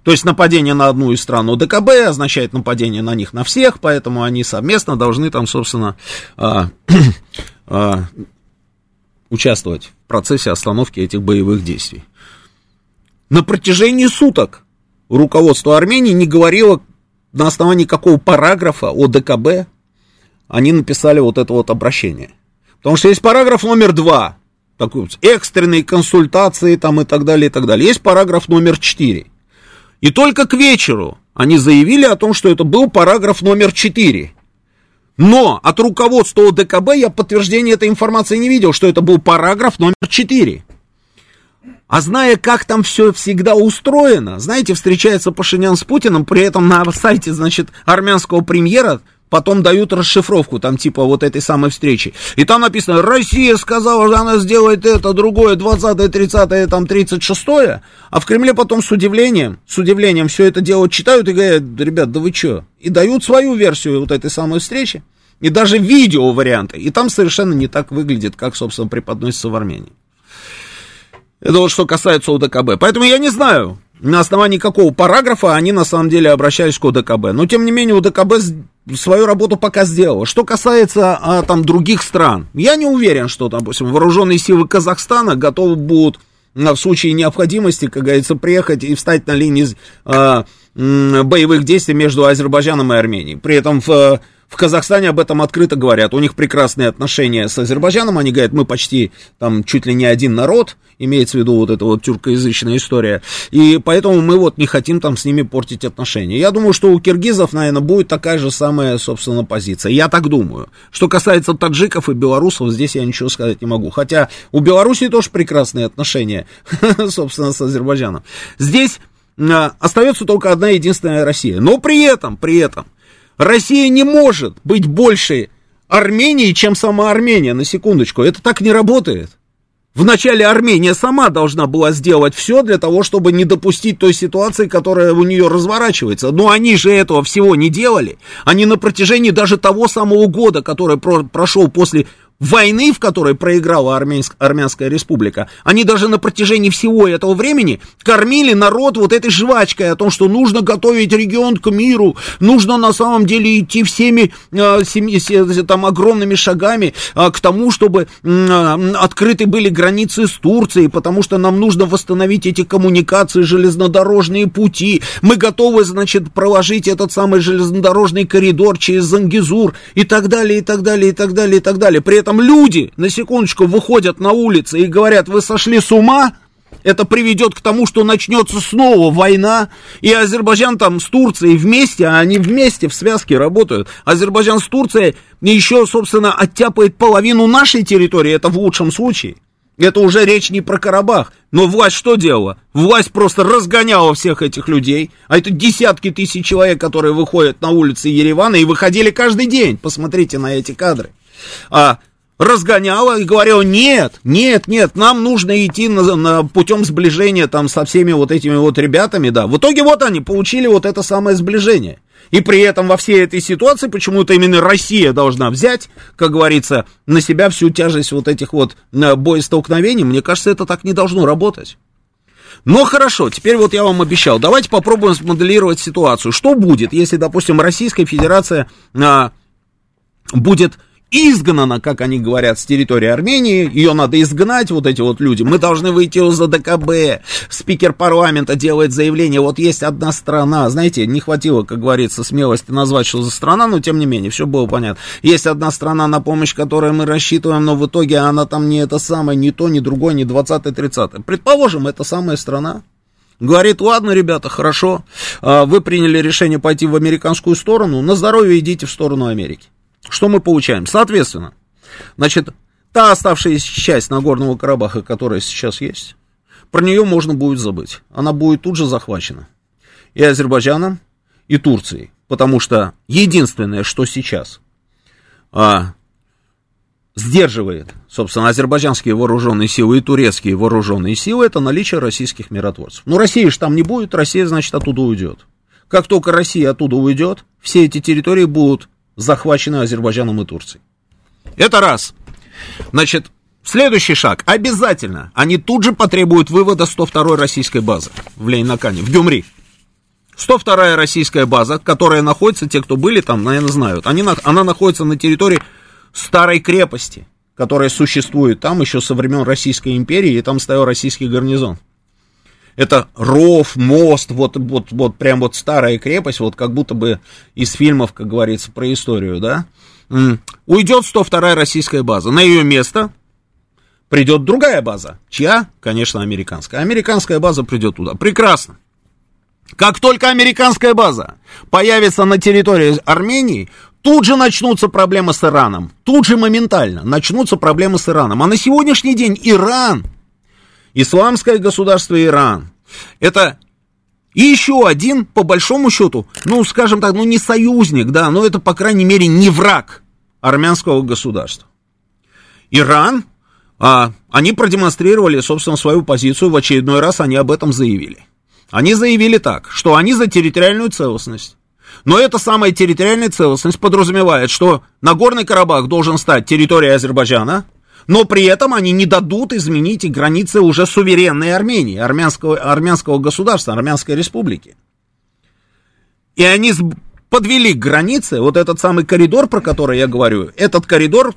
То есть нападение на одну из стран ОДКБ означает нападение на них на всех, поэтому они совместно должны там, собственно, а, а, участвовать в процессе остановки этих боевых действий. На протяжении суток руководство Армении не говорило, на основании какого параграфа ОДКБ они написали вот это вот обращение. Потому что есть параграф номер два, такой, экстренные консультации там, и так далее, и так далее. Есть параграф номер четыре. И только к вечеру они заявили о том, что это был параграф номер четыре. Но от руководства ОДКБ я подтверждения этой информации не видел, что это был параграф номер четыре. А зная, как там все всегда устроено, знаете, встречается Пашинян с Путиным, при этом на сайте, значит, армянского премьера потом дают расшифровку, там, типа, вот этой самой встречи. И там написано, Россия сказала, что она сделает это, другое, двадцатое, тридцатое, тридцать шестое. А в Кремле потом с удивлением, с удивлением все это дело читают и говорят, ребят, да вы что? И дают свою версию вот этой самой встречи. И даже видео-варианты. И там совершенно не так выглядит, как, собственно, преподносится в Армении. Это вот что касается ОДКБ. Поэтому я не знаю, на основании какого параграфа они, на самом деле, обращались к ОДКБ. Но, тем не менее, ОДКБ... свою работу пока сделала. Что касается а, там других стран, я не уверен, что, допустим, вооруженные силы Казахстана готовы будут а, в случае необходимости, как говорится, приехать и встать на линии а, боевых действий между Азербайджаном и Арменией. При этом в, в Казахстане об этом открыто говорят. У них прекрасные отношения с Азербайджаном. Они говорят, мы почти там чуть ли не один народ. Имеется в виду вот эта вот тюркоязычная история. И поэтому мы вот не хотим там с ними портить отношения. Я думаю, что у киргизов, наверное, будет такая же самая, собственно, позиция. Я так думаю. Что касается таджиков и белорусов, здесь я ничего сказать не могу. Хотя у Белоруссии тоже прекрасные отношения, собственно, с Азербайджаном. Здесь остается только одна единственная Россия. Но при этом, при этом, Россия не может быть больше Армении, чем сама Армения, на секундочку. Это так не работает. Вначале Армения сама должна была сделать все для того, чтобы не допустить той ситуации, которая у нее разворачивается. Но они же этого всего не делали. Они на протяжении даже того самого года, который про- прошел после войны, в которой проиграла Армянск, Армянская Республика, они даже на протяжении всего этого времени кормили народ вот этой жвачкой о том, что нужно готовить регион к миру, нужно на самом деле идти всеми э, семи, се, там, огромными шагами э, к тому, чтобы э, открыты были границы с Турцией, потому что нам нужно восстановить эти коммуникации, железнодорожные пути, мы готовы, значит, проложить этот самый железнодорожный коридор через Зангезур и так далее, и так далее, и так далее, и так далее. При этом люди, на секундочку, выходят на улицы и говорят, вы сошли с ума, это приведет к тому, что начнется снова война, и Азербайджан там с Турцией вместе, а они вместе в связке работают, Азербайджан с Турцией еще, собственно, оттяпает половину нашей территории, это в лучшем случае, это уже речь не про Карабах, но власть что делала? Власть просто разгоняла всех этих людей, а это десятки тысяч человек, которые выходят на улицы Еревана и выходили каждый день, посмотрите на эти кадры. А разгоняла и говорила, нет, нет, нет, нам нужно идти на, на путем сближения там со всеми вот этими вот ребятами, да. В итоге вот они получили вот это самое сближение. И при этом во всей этой ситуации почему-то именно Россия должна взять, как говорится, на себя всю тяжесть вот этих вот боестолкновений. Мне кажется, это так не должно работать. Но хорошо, теперь вот я вам обещал, давайте попробуем смоделировать ситуацию. Что будет, если, допустим, Российская Федерация а, будет... изгнана, как они говорят, с территории Армении, ее надо изгнать, вот эти вот люди, мы должны выйти из о дэ ка бэ, спикер парламента делает заявление, вот есть одна страна, знаете, не хватило, как говорится, смелости назвать, что за страна, но тем не менее, все было понятно, есть одна страна, на помощь которой мы рассчитываем, но в итоге она там не это самое, не то, не другое, не двадцатое, тридцатое, предположим, это самая страна, говорит, ладно, ребята, хорошо, вы приняли решение пойти в американскую сторону, на здоровье идите в сторону Америки. Что мы получаем? Соответственно, значит, та оставшаяся часть Нагорного Карабаха, которая сейчас есть, про нее можно будет забыть. Она будет тут же захвачена и Азербайджаном, и Турцией. Потому что единственное, что сейчас а, сдерживает, собственно, азербайджанские вооруженные силы и турецкие вооруженные силы, это наличие российских миротворцев. Ну, России же там не будет, Россия, значит, оттуда уйдет. Как только Россия оттуда уйдет, все эти территории будут захвачены Азербайджаном и Турцией. Это раз. Значит, следующий шаг. Обязательно они тут же потребуют вывода сто второй российской базы в Лейнакане, в Гюмри. сто вторая российская база, которая находится, те, кто были там, наверное, знают, они, она находится на территории старой крепости, которая существует там еще со времен Российской империи, и там стоял российский гарнизон. Это ров, мост, вот, вот, вот прям вот старая крепость, вот как будто бы из фильмов, как говорится, про историю, да. Уйдет сто вторая российская база. На ее место придет другая база. Чья? Конечно, американская. Американская база придет туда. Прекрасно. Как только американская база появится на территории Армении, тут же начнутся проблемы с Ираном. Тут же моментально начнутся проблемы с Ираном. А на сегодняшний день Иран... Исламское государство Иран. Это еще один, по большому счету, ну, скажем так, ну, не союзник, да, но это, по крайней мере, не враг армянского государства. Иран, а, они продемонстрировали, собственно, свою позицию, в очередной раз они об этом заявили. Они заявили так, что они за территориальную целостность. Но эта самая территориальная целостность подразумевает, что Нагорный Карабах должен стать территорией Азербайджана, но при этом они не дадут изменить и границы уже суверенной Армении, армянского, армянского государства, Армянской Республики. И они подвели к границе, вот этот самый коридор, про который я говорю, этот коридор,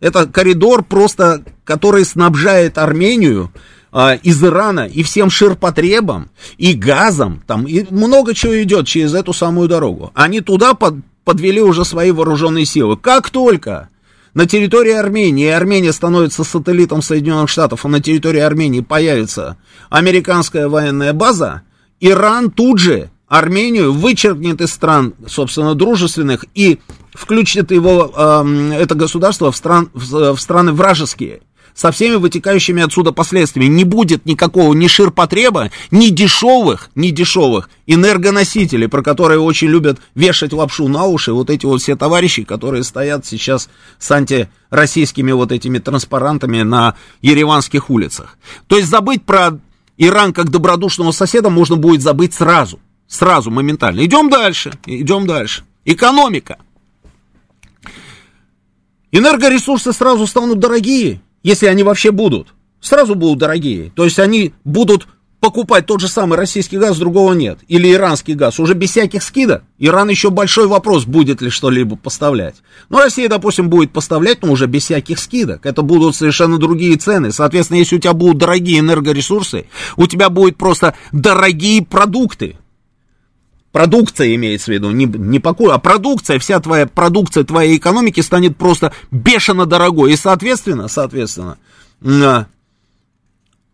это коридор просто, который снабжает Армению э, из Ирана и всем ширпотребам, и газом, там, и много чего идет через эту самую дорогу. Они туда под, подвели уже свои вооруженные силы. Как только на территории Армении, Армения становится сателлитом Соединенных Штатов, а на территории Армении появится американская военная база, Иран тут же Армению вычеркнет из стран, собственно, дружественных и включит его, э, это государство в, стран, в, в страны вражеские, со всеми вытекающими отсюда последствиями. Не будет никакого ни ширпотреба, ни дешевых, ни дешевых энергоносителей, про которые очень любят вешать лапшу на уши вот эти вот все товарищи, которые стоят сейчас с антироссийскими вот этими транспарантами на ереванских улицах. То есть забыть про Иран как добродушного соседа можно будет забыть сразу, сразу, моментально. Идем дальше, идем дальше. Экономика. Энергоресурсы сразу станут дорогие, если они вообще будут. Сразу будут дорогие. То есть они будут покупать тот же самый российский газ, другого нет. Или иранский газ. Уже без всяких скидок. Иран еще большой вопрос, будет ли что-либо поставлять. Ну, Россия, допустим, будет поставлять, но уже без всяких скидок. Это будут совершенно другие цены. Соответственно, если у тебя будут дорогие энергоресурсы, у тебя будут просто дорогие продукты. Продукция имеется в виду, не, не покой, а продукция, вся твоя продукция твоей экономики станет просто бешено дорогой. И, соответственно, соответственно,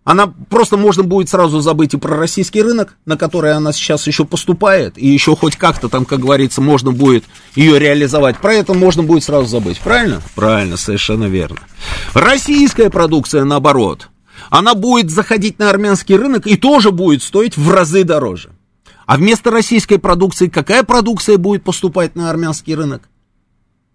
она просто, можно будет сразу забыть и про российский рынок, на который она сейчас еще поступает, и еще хоть как-то там, как говорится, можно будет ее реализовать. Про это можно будет сразу забыть. Правильно? Правильно, совершенно верно. Российская продукция, наоборот, она будет заходить на армянский рынок и тоже будет стоить в разы дороже. А вместо российской продукции какая продукция будет поступать на армянский рынок?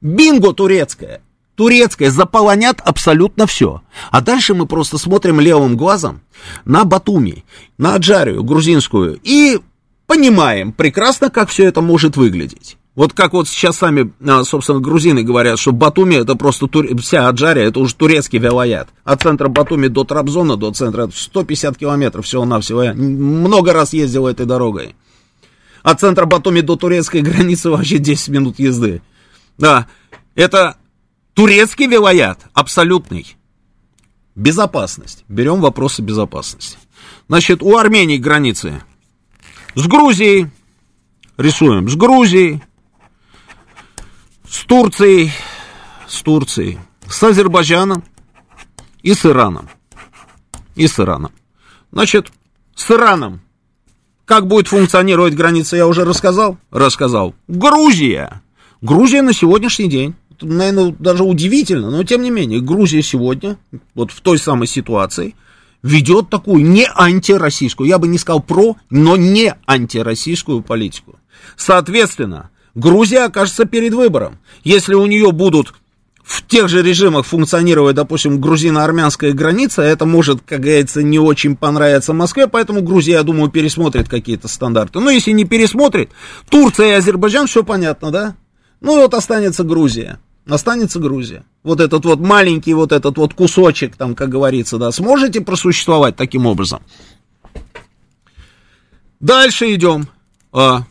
Бинго, турецкая. Турецкая. Заполонят абсолютно все. А дальше мы просто смотрим левым глазом на Батуми, на Аджарию грузинскую и понимаем прекрасно, как все это может выглядеть. Вот как вот сейчас сами, собственно, грузины говорят, что Батуми это просто тур... вся Аджария, это уже турецкий вилаят. От центра Батуми до Трабзона, до центра сто пятьдесят километров всего-навсего. Я много раз ездил этой дорогой. От центра Батуми до турецкой границы вообще десять минут езды. Да, это турецкий вилаят, абсолютный. Безопасность. Берем вопросы безопасности. Значит, у Армении границы с Грузией. Рисуем с Грузией, с Турцией, с Турцией, с Азербайджаном и с Ираном. И с Ираном. Значит, с Ираном. Как будет функционировать граница, я уже рассказал. Рассказал. Грузия. Грузия на сегодняшний день, наверное, даже удивительно, но тем не менее, Грузия сегодня, вот в той самой ситуации, ведет такую не антироссийскую, я бы не сказал про, но не антироссийскую политику. Соответственно, Грузия окажется перед выбором. Если у нее будут в тех же режимах функционировать, допустим, грузино-армянская граница, это может, как говорится, не очень понравиться Москве, поэтому Грузия, я думаю, пересмотрит какие-то стандарты. Но если не пересмотрит, Турция и Азербайджан, все понятно, да? Ну вот останется Грузия. Останется Грузия. Вот этот вот маленький, вот этот вот кусочек, там, как говорится, да, сможете просуществовать таким образом. Дальше идем. А,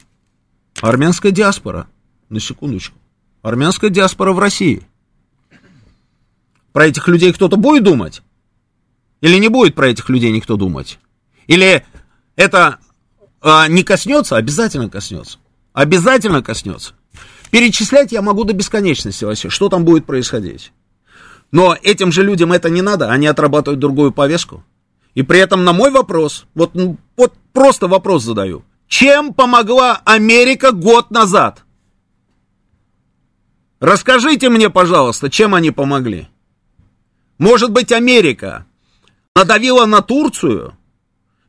армянская диаспора. На секундочку. Армянская диаспора в России. Про этих людей кто-то будет думать? Или не будет про этих людей никто думать? Или это а, не коснется? Обязательно коснется. Обязательно коснется. Перечислять я могу до бесконечности вообще, что там будет происходить. Но этим же людям это не надо, они отрабатывают другую повестку. И при этом на мой вопрос, вот, вот просто вопрос задаю. Чем помогла Америка год назад? Расскажите мне, пожалуйста, чем они помогли? Может быть, Америка надавила на Турцию,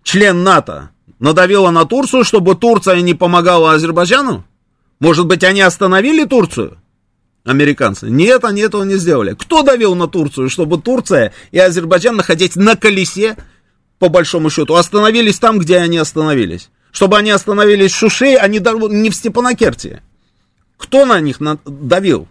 член НАТО, надавила на Турцию, чтобы Турция не помогала Азербайджану? Может быть, они остановили Турцию, американцы? Нет, они этого не сделали. Кто давил на Турцию, чтобы Турция и Азербайджан находились на колесе, по большому счету, остановились там, где они остановились? Чтобы они остановились в Шуши, а не в Степанакерте. Кто на них давил,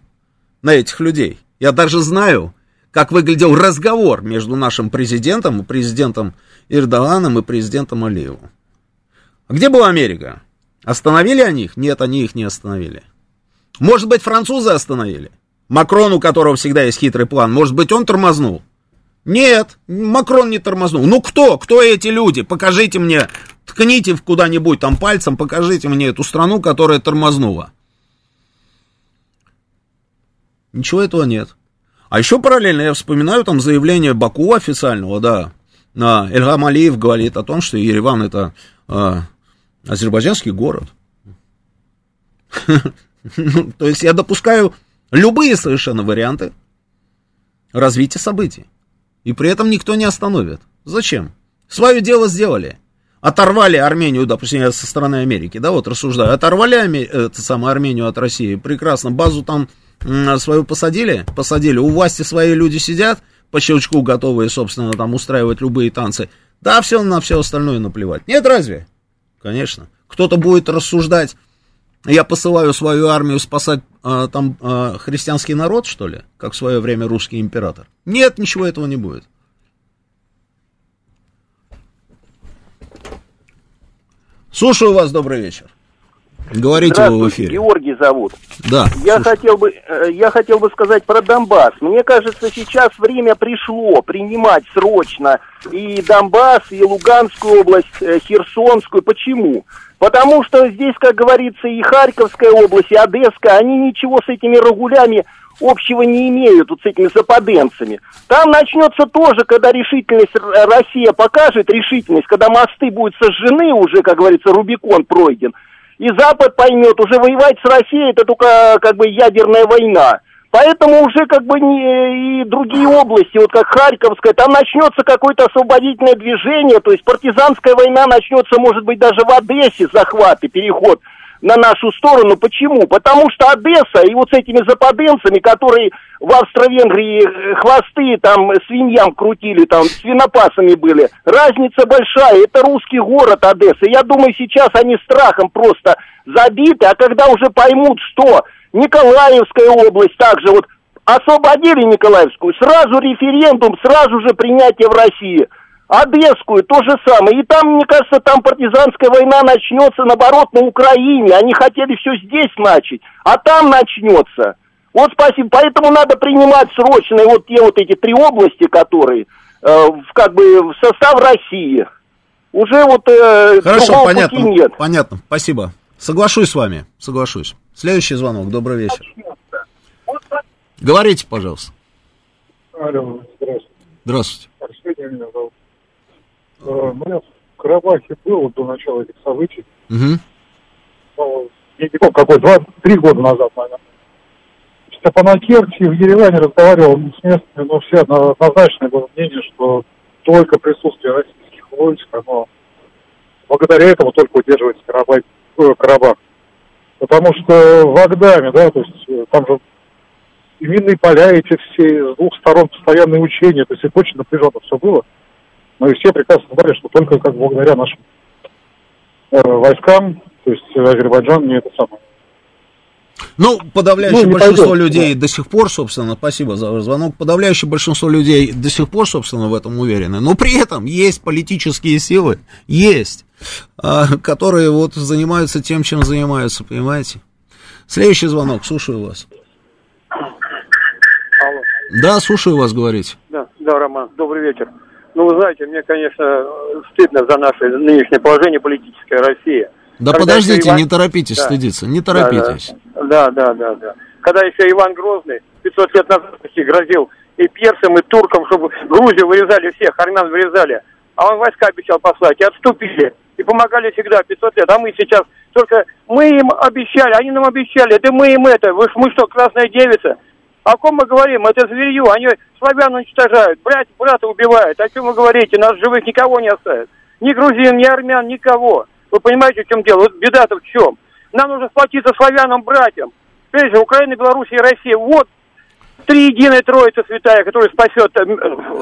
на этих людей? Я даже знаю, как выглядел разговор между нашим президентом, президентом Эрдоганом и президентом Алиевым. А где была Америка? Остановили они их? Нет, они их не остановили. Может быть, французы остановили? Макрон, у которого всегда есть хитрый план, может быть, он тормознул? Нет, Макрон не тормознул. Ну кто? Кто эти люди? Покажите мне, ткните куда-нибудь там пальцем, покажите мне эту страну, которая тормознула. Ничего этого нет. А еще параллельно я вспоминаю там заявление Баку официального, да. Ильхам Алиев говорит о том, что Ереван — это э, азербайджанский город. То есть я допускаю любые совершенно варианты развития событий. И при этом никто не остановит. Зачем? Свое дело сделали. Оторвали Армению, допустим, со стороны Америки, да, вот рассуждаю. Оторвали Амер... это, саму Армению от России. Прекрасно. Базу там свою посадили. Посадили. У власти свои люди сидят, по щелчку готовые, собственно, там устраивать любые танцы. Да, все, на все остальное наплевать. Нет, разве? Конечно. Кто-то будет рассуждать: я посылаю свою армию спасать а, там а, христианский народ, что ли? Как в свое время русский император. Нет, ничего этого не будет. Слушаю вас, добрый вечер. Говорите вы в эфире. Георгий зовут. Да. Я хотел бы, я хотел бы сказать про Донбасс. Мне кажется, сейчас время пришло принимать срочно и Донбасс, и Луганскую область, Херсонскую. Почему? Потому что здесь, как говорится, и Харьковская область, и Одесская, они ничего с этими рагулями общего не имеют, вот с этими западенцами. Там начнется тоже, когда решительность Россия покажет, решительность, когда мосты будут сожжены уже, как говорится, Рубикон пройден. И Запад поймет, уже воевать с Россией — это только как бы ядерная война. Поэтому уже как бы не, и другие области, вот как Харьковская, там начнется какое-то освободительное движение, то есть партизанская война начнется, может быть, даже в Одессе захват и переход на нашу сторону. Почему? Потому что Одесса и вот с этими западенцами, которые в Австро-Венгрии хвосты там свиньям крутили, там свинопасами были, разница большая, это русский город Одесса. Я думаю, сейчас они страхом просто забиты, а когда уже поймут, что Николаевская область также вот освободили Николаевскую, сразу референдум, сразу же принятие в России. Одесскую то же самое. И там, мне кажется, там партизанская война начнется, наоборот, на Украине. Они хотели все здесь начать, а там начнется. Вот спасибо. Поэтому надо принимать срочно вот те вот эти три области, которые э, как бы в состав России. Уже вот э, хорошо, понятно, пути нет. Понятно, спасибо. Соглашусь с вами, соглашусь. Следующий звонок, добрый вечер. Вот... Говорите, пожалуйста. Алло, здравствуйте. Здравствуйте. Арсений меня зовут. Я в Карабахе был до начала этих событий. Угу. Я не помню, какой, два-три года назад, наверное. Я по Накерти в Ереване разговаривал с местными, но все однозначное было мнение, что только присутствие российских войск, оно благодаря этому только удерживается Карабах. Карабах. Потому что в Агдаме, да, то есть там же и минные поля, эти все с двух сторон постоянные учения, то есть это очень напряженно все было. Но и все прекрасно знали, что только как благодаря нашим э, войскам, то есть Азербайджан не это самое. Ну, подавляющее ну, большинство пойдет, людей да. до сих пор, собственно, спасибо за звонок, подавляющее большинство людей до сих пор, собственно, в этом уверены. Но при этом есть политические силы, есть, э, которые вот занимаются тем, чем занимаются, понимаете? Следующий звонок, слушаю вас. Алло. Да, слушаю вас, говорите. Да, да, Роман, добрый вечер. Ну, вы знаете, мне, конечно, стыдно за наше нынешнее положение политической России. Да когда подождите, Иван... не торопитесь да. стыдиться, не торопитесь. Да да, да, да, да. Когда еще Иван Грозный пятьсот лет назад грозил и персам, и туркам, чтобы Грузию вырезали всех, армян вырезали. А он войска обещал послать, и отступили, и помогали всегда пятьсот лет. А мы сейчас, только мы им обещали, они нам обещали, да мы им это, вы, мы что, красная девица? О ком мы говорим? Это зверью. Они славян уничтожают, брат, брата убивают. О чем вы говорите? Нас живых никого не оставят. Ни грузин, ни армян, никого. Вы понимаете, в чем дело? Вот беда-то в чем? Нам нужно сплотиться славянам, братьям. Прежде всего, Украина, Белоруссия и Россия. Вот три единая троица святая, которая спасет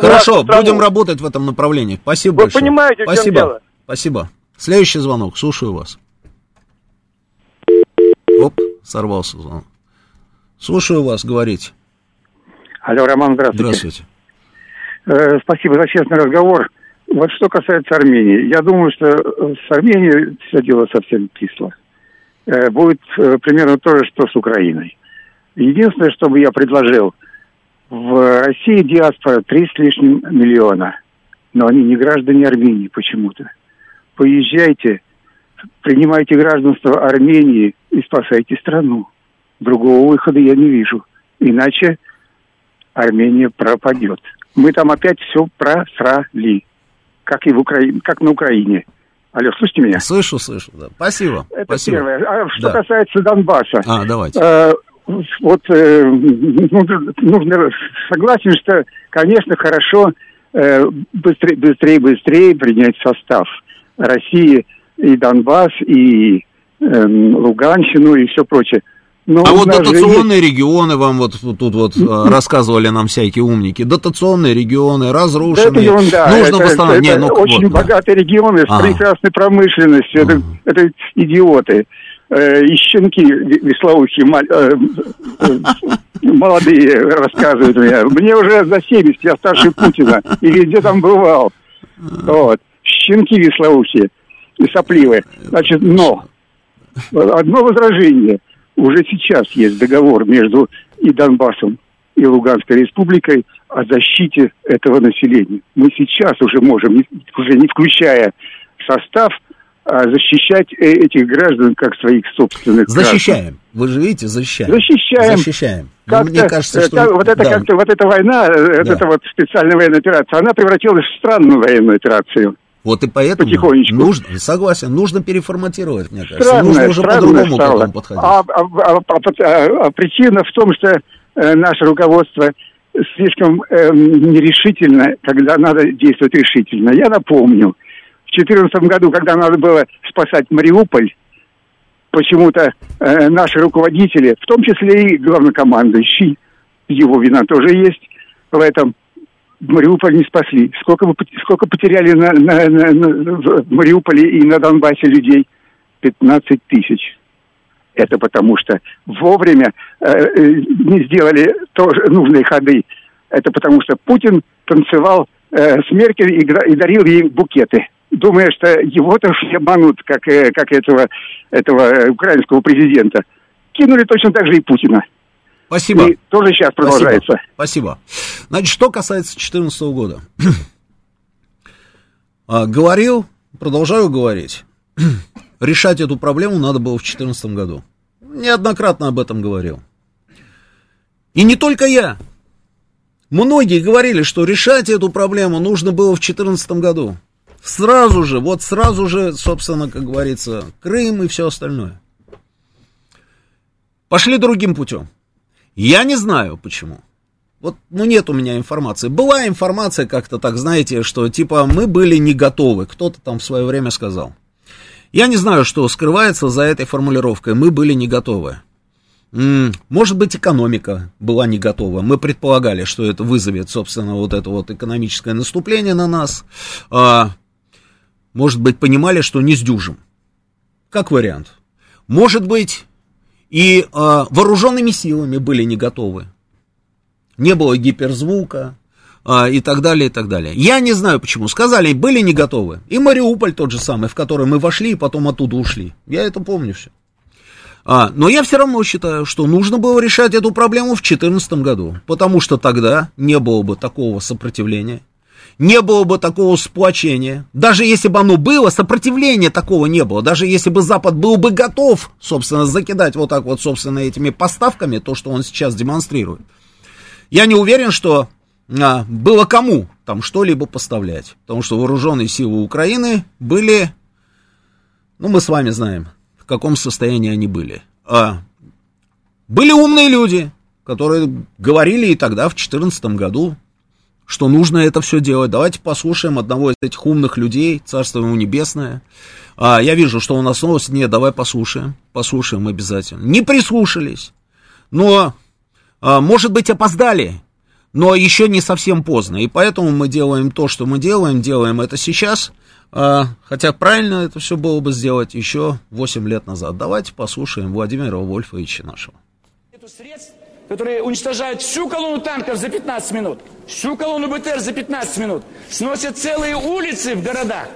Хорошо, будем работать в этом направлении. Спасибо вы большое. Вы понимаете, в Спасибо. чем дело? Спасибо. Следующий звонок. Слушаю вас. Оп, сорвался звонок. Слушаю вас, говорите. Алло, Роман, здравствуйте. Здравствуйте. Э, спасибо за честный разговор. Вот что касается Армении. Я думаю, что с Арменией все дело совсем кисло. Э, будет э, примерно то же, что с Украиной. Единственное, что бы я предложил, В России диаспора три с лишним миллиона, но они не граждане Армении почему-то. Поезжайте, принимайте гражданство Армении и спасайте страну. Другого выхода я не вижу, иначе Армения пропадет. Мы там опять все просрали, как и в Украине, как на Украине. Алло, слышите меня? Слышу, слышу, да. Спасибо. Это Спасибо. Первое. А что да. касается Донбасса. А, давайте. Э, вот, э, нужно, нужно, согласен, что, конечно, хорошо э, быстрее, быстрее, быстрее принять состав России и Донбасс, и э, Луганщину, и все прочее. Но а вот дотационные есть... регионы, вам вот тут вот рассказывали нам всякие умники, дотационные регионы, разрушенные, это ерунда. Нужно это, восстанавливать. Это, это не, ну, очень вот, богатые да. регионы с а. прекрасной промышленностью, а. это, это идиоты, э, и щенки веслоухи мал, э, э, молодые рассказывают мне, мне уже за семьдесят, я старше Путина, и везде там бывал, вот, щенки веслоухи и сопливые, значит, но одно возражение. Уже сейчас есть договор между и Донбассом, и Луганской Республикой о защите этого населения. Мы сейчас уже можем, уже не включая состав, защищать этих граждан как своих собственных защищаем. граждан. Защищаем. Вы же видите, защищаем. Защищаем. Защищаем. Как-то, мне кажется, что... Как, вот, это, да. как-то, вот эта война, да. вот эта вот специальная военная операция, она превратилась в странную военную операцию. Вот и поэтому нужно, согласен, нужно переформатировать, мне кажется. Странное, нужно уже по-другому к этому подходить. А, а, а, а причина в том, что э, наше руководство слишком э, нерешительно, когда надо действовать решительно. Я напомню, в две тысячи четырнадцатом году, когда надо было спасать Мариуполь, почему-то э, наши руководители, в том числе и главнокомандующий, его вина тоже есть в этом, Мариуполь не спасли. Сколько, сколько потеряли на, на, на, на, в Мариуполе и на Донбассе людей? пятнадцать тысяч. Это потому что вовремя э, не сделали тоже нужные ходы. Это потому что Путин танцевал э, с Меркель и, и дарил ей букеты, думая, что его-то все обманут, как, э, как этого, этого украинского президента. Кинули точно так же и Путина. Спасибо. И тоже сейчас продолжается. Спасибо. Спасибо. Значит, что касается две тысячи четырнадцатого года. а, говорил, продолжаю говорить. Решать эту проблему надо было в две тысячи четырнадцатом году. Неоднократно об этом говорил. И не только я. Многие говорили, что решать эту проблему нужно было в две тысячи четырнадцатом году. Сразу же, вот сразу же, собственно, как говорится, Крым и все остальное. Пошли другим путем. Я не знаю, почему. Вот, ну, нет у меня информации. Была информация как-то так, знаете, что типа мы были не готовы. Кто-то там в свое время сказал. Я не знаю, что скрывается за этой формулировкой. Мы были не готовы. Может быть, экономика была не готова. Мы предполагали, что это вызовет, собственно, вот это вот экономическое наступление на нас. Может быть, понимали, что не сдюжим. Как вариант. Может быть... И э, вооруженными силами были не готовы. Не было гиперзвука э, и так далее, и так далее. Я не знаю почему. Сказали, были не готовы. И Мариуполь тот же самый, в который мы вошли и потом оттуда ушли. Я это помню все. А, но я все равно считаю, что нужно было решать эту проблему в две тысячи четырнадцатом году. Потому что тогда не было бы такого сопротивления. Не было бы такого сплочения. Даже если бы оно было, сопротивления такого не было. Даже если бы Запад был бы готов, собственно, закидать вот так вот, собственно, этими поставками, то, что он сейчас демонстрирует. Я не уверен, что а, было кому там что-либо поставлять. Потому что вооруженные силы Украины были, ну, мы с вами знаем, в каком состоянии они были. А, были умные люди, которые говорили и тогда, в две тысячи четырнадцатом году, что нужно это все делать. Давайте послушаем одного из этих умных людей, царство ему небесное. А, я вижу, что у нас новости. Нет, давай послушаем. Послушаем обязательно. Не прислушались, но, а, может быть, опоздали, но еще не совсем поздно. И поэтому мы делаем то, что мы делаем, делаем это сейчас. А, хотя правильно это все было бы сделать еще восемь лет назад. Давайте послушаем Владимира Вольфовича нашего. Эту средств... которые уничтожают всю колонну танков за пятнадцать минут, всю колонну БТР за пятнадцать минут, сносят целые улицы в городах,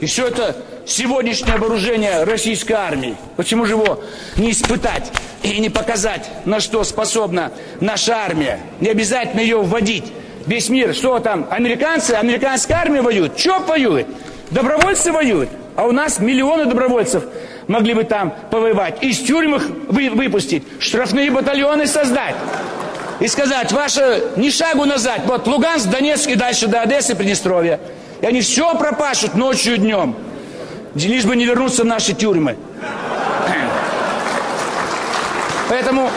И все это сегодняшнее вооружение российской армии. Почему же его не испытать и не показать, на что способна наша армия? Не обязательно ее вводить. Весь мир, что там, американцы, американская армия воюет? Чоп воюет? Добровольцы воюют? А у нас миллионы добровольцев могли бы там повоевать. Из тюрьмы их выпустить, штрафные батальоны создать. И сказать, ваше, ни шагу назад, вот Луганск, Донецк и дальше до Одессы, Приднестровья. И они все пропашут ночью и днем, лишь бы не вернуться в наши тюрьмы. Поэтому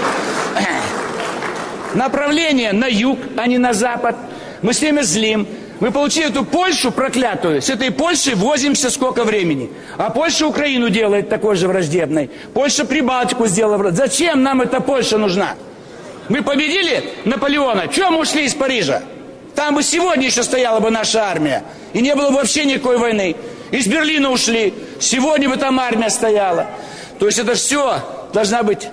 направление на юг, а не на запад. Мы с ними злим. Мы получили эту Польшу проклятую. С этой Польшей возимся сколько времени. А Польша Украину делает такой же враждебной. Польша Прибалтику сделала. Зачем нам эта Польша нужна? Мы победили Наполеона. Чем ушли из Парижа? Там бы сегодня еще стояла бы наша армия. И не было бы вообще никакой войны. Из Берлина ушли. Сегодня бы там армия стояла. То есть это все должна быть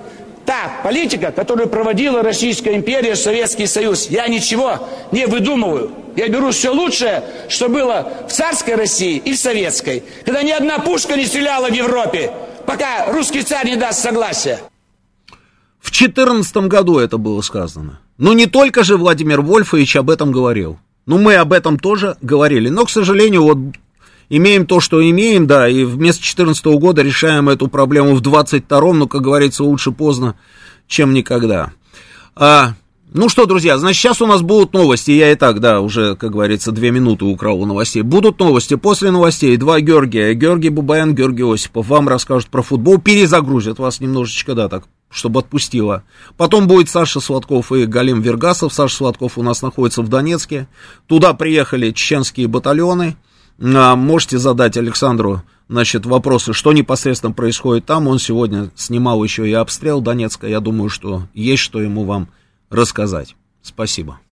та политика, которую проводила Российская империя, Советский Союз. Я ничего не выдумываю. Я беру все лучшее, что было в царской России и в советской. Когда ни одна пушка не стреляла в Европе, пока русский царь не даст согласия. В две тысячи четырнадцатом году это было сказано. Но не только же Владимир Вольфович об этом говорил. Ну, мы об этом тоже говорили. Но, к сожалению, вот имеем то, что имеем, да, и вместо две тысячи четырнадцатого года решаем эту проблему в двадцать втором, но, как говорится, лучше поздно, чем никогда. А, ну что, друзья, значит, сейчас у нас будут новости. Я и так, да, уже, как говорится, две минуты украл у новостей. Будут новости. После новостей два Георгия. Георгий Бабаян, Георгий Осипов. Вам расскажут про футбол. Перезагрузят вас немножечко, да, так, чтобы отпустила. Потом будет Саша Сладков и Галим Вергасов. Саша Сладков у нас находится в Донецке. Туда приехали чеченские батальоны. А, можете задать Александру, значит, вопросы, что непосредственно происходит там. Он сегодня снимал еще и обстрел Донецка. Я думаю, что есть что ему вам рассказать. Спасибо.